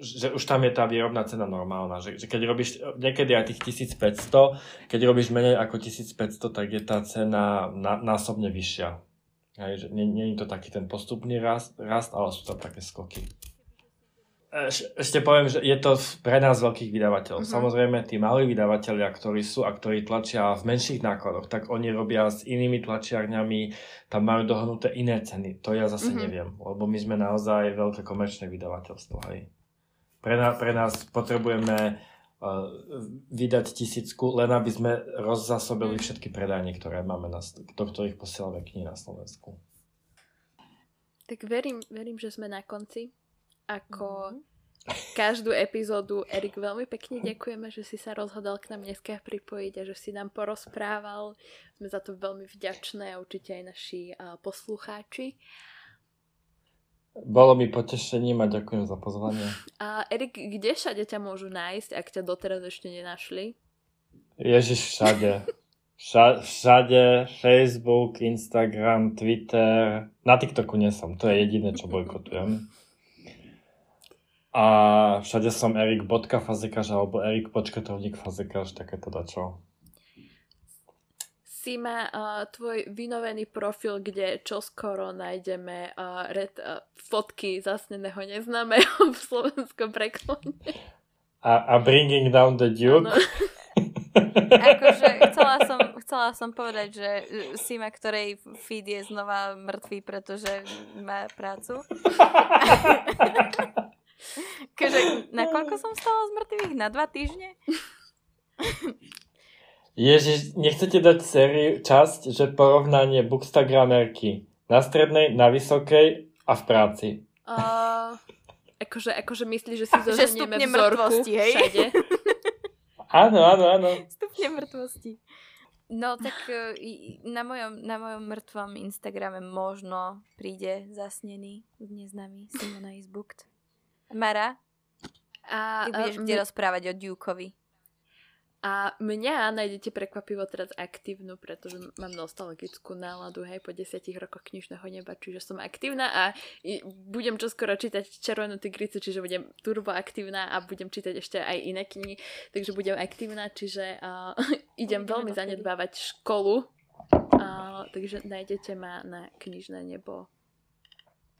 že už tam je tá výrobná cena normálna, že keď robíš niekedy aj tých 1500, keď robíš menej ako 1500, tak je tá cena násobne vyššia. Hej, že nie je to taký ten postupný rast, ale sú tam také skoky. Ešte poviem, že je to pre nás veľkých vydavateľov. Uh-huh. Samozrejme, tí malí vydavatelia, ktorí sú a ktorí tlačia v menších nákladoch, tak oni robia s inými tlačiarňami, tam majú dohodnuté iné ceny. To ja zase neviem, lebo my sme naozaj veľké komerčné vydavateľstvo. Hej. Pre nás potrebujeme vydať 1000 len aby sme rozzásobili všetky predajne, ktoré máme, do ktorých posielame knihy na Slovensku. Tak verím, že sme na konci. Ako každú epizódu, Erik, veľmi pekne ďakujeme, že si sa rozhodol k nám dneska pripojiť a že si nám porozprával. Sme za to veľmi vďačné a určite aj naši poslucháči. Bolo mi potešením a ďakujem za pozvanie. A Erik, kde všade ťa môžu nájsť, ak ťa doteraz ešte nenašli? Ježiš, všade. Všade, Facebook, Instagram, Twitter. Na TikToku nie som, to je jediné, čo bojkotujem. A všade som erik.pazekáš alebo erik.pazekáš, takéto dačo. Si má tvoj vynovený profil, kde čoskoro nájdeme fotky zasneného neznámeho v slovenskom preklone. A Bringing Down the Duke. Akože chcela som povedať, že Sima, ktorej feed je znova mŕtvý, pretože má prácu. Keďže, nakoľko som stala z mŕtvych? Na 2 týždne? Ježiš, nechcete dať sériu časť, že porovnanie bookstagramerky na strednej, na vysokej a v práci. Akože myslíš, že si zoženieme vzorku všade? Áno. Stupne mŕtvosti. No tak na mojom mŕtvom Instagrame možno príde zasnený neznámy Simona is booked. Mara, ty budeš kde rozprávať o Dukeovi. A mňa nájdete prekvapivo teraz aktívnu, pretože mám nostalgickú náladu, hej, po 10 rokoch Knižného neba, čiže som aktívna a budem čoskoro čítať Červenú tigricu, čiže budem turboaktívna a budem čítať ešte aj iné knihy, takže budem aktívna, čiže idem veľmi zanedbávať školu, takže nájdete ma na Knižné nebo,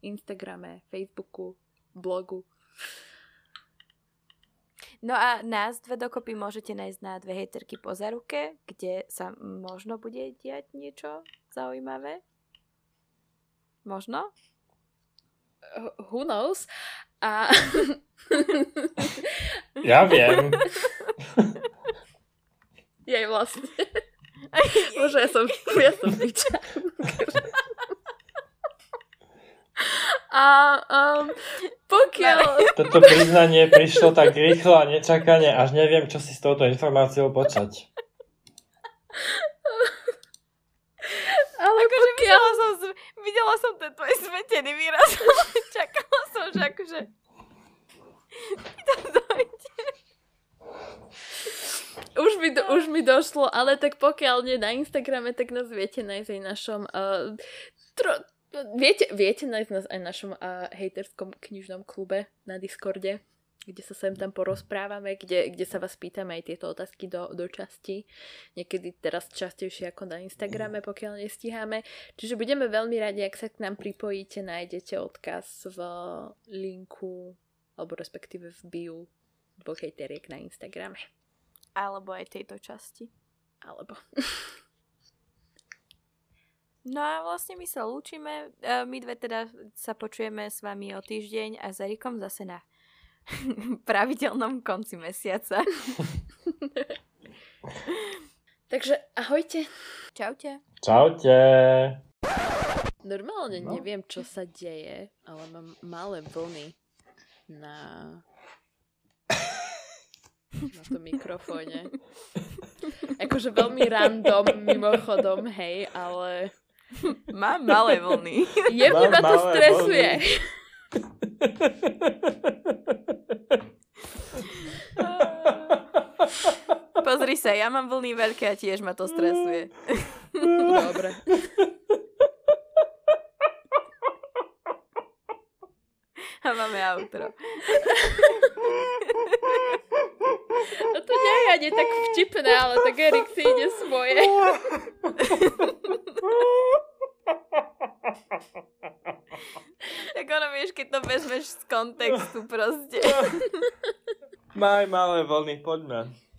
Instagrame, Facebooku, blogu. No a nás dve dokopy môžete nájsť na Dve hejterky po zaruke, kde sa možno bude diať niečo zaujímavé. Možno? Who knows? A... Ja viem. Jej vlastne. Bože, ja som vyčarná. A pokiaľ... Toto priznanie prišlo tak rýchlo a nečakane, až neviem, čo si s touto informáciou počať. Ale akože pokiaľ... Videla som ten tvoj svetený výraz, ale čakala som, že akože... Už mi došlo, ale tak pokiaľ nie na Instagrame, tak nás viete nájsť aj našom... Viete nájsť nás aj v našom hejterskom knižnom klube na Discorde, kde sa sem tam porozprávame, kde sa vás pýtame aj tieto otázky do časti. Niekedy teraz častejšie ako na Instagrame, pokiaľ nestíhame. Čiže budeme veľmi radi, ak sa k nám pripojíte, nájdete odkaz v linku, alebo respektíve v bio dvoch hejteriek na Instagrame. Alebo aj tejto časti. Alebo... No a vlastne my sa lúčime. My dve teda sa počujeme s vami o týždeň a s Erikom zase na pravidelnom konci mesiaca. Takže ahojte. Čaute. Čaute. Normálne neviem, čo sa deje, ale mám malé vlny na tom mikrofóne. Akože veľmi random, mimochodom, hej, ale... Mám malé vlny. Jemne ma to stresuje. Pozri sa, ja mám vlny veľké a tiež ma to stresuje. Dobre. nemáme outro. No to nejde tak vtipné, ale tak Erik si ide svoje. Tak ono vieš, keď to vezmeš z kontextu proste. Maj malé vlny, poďme.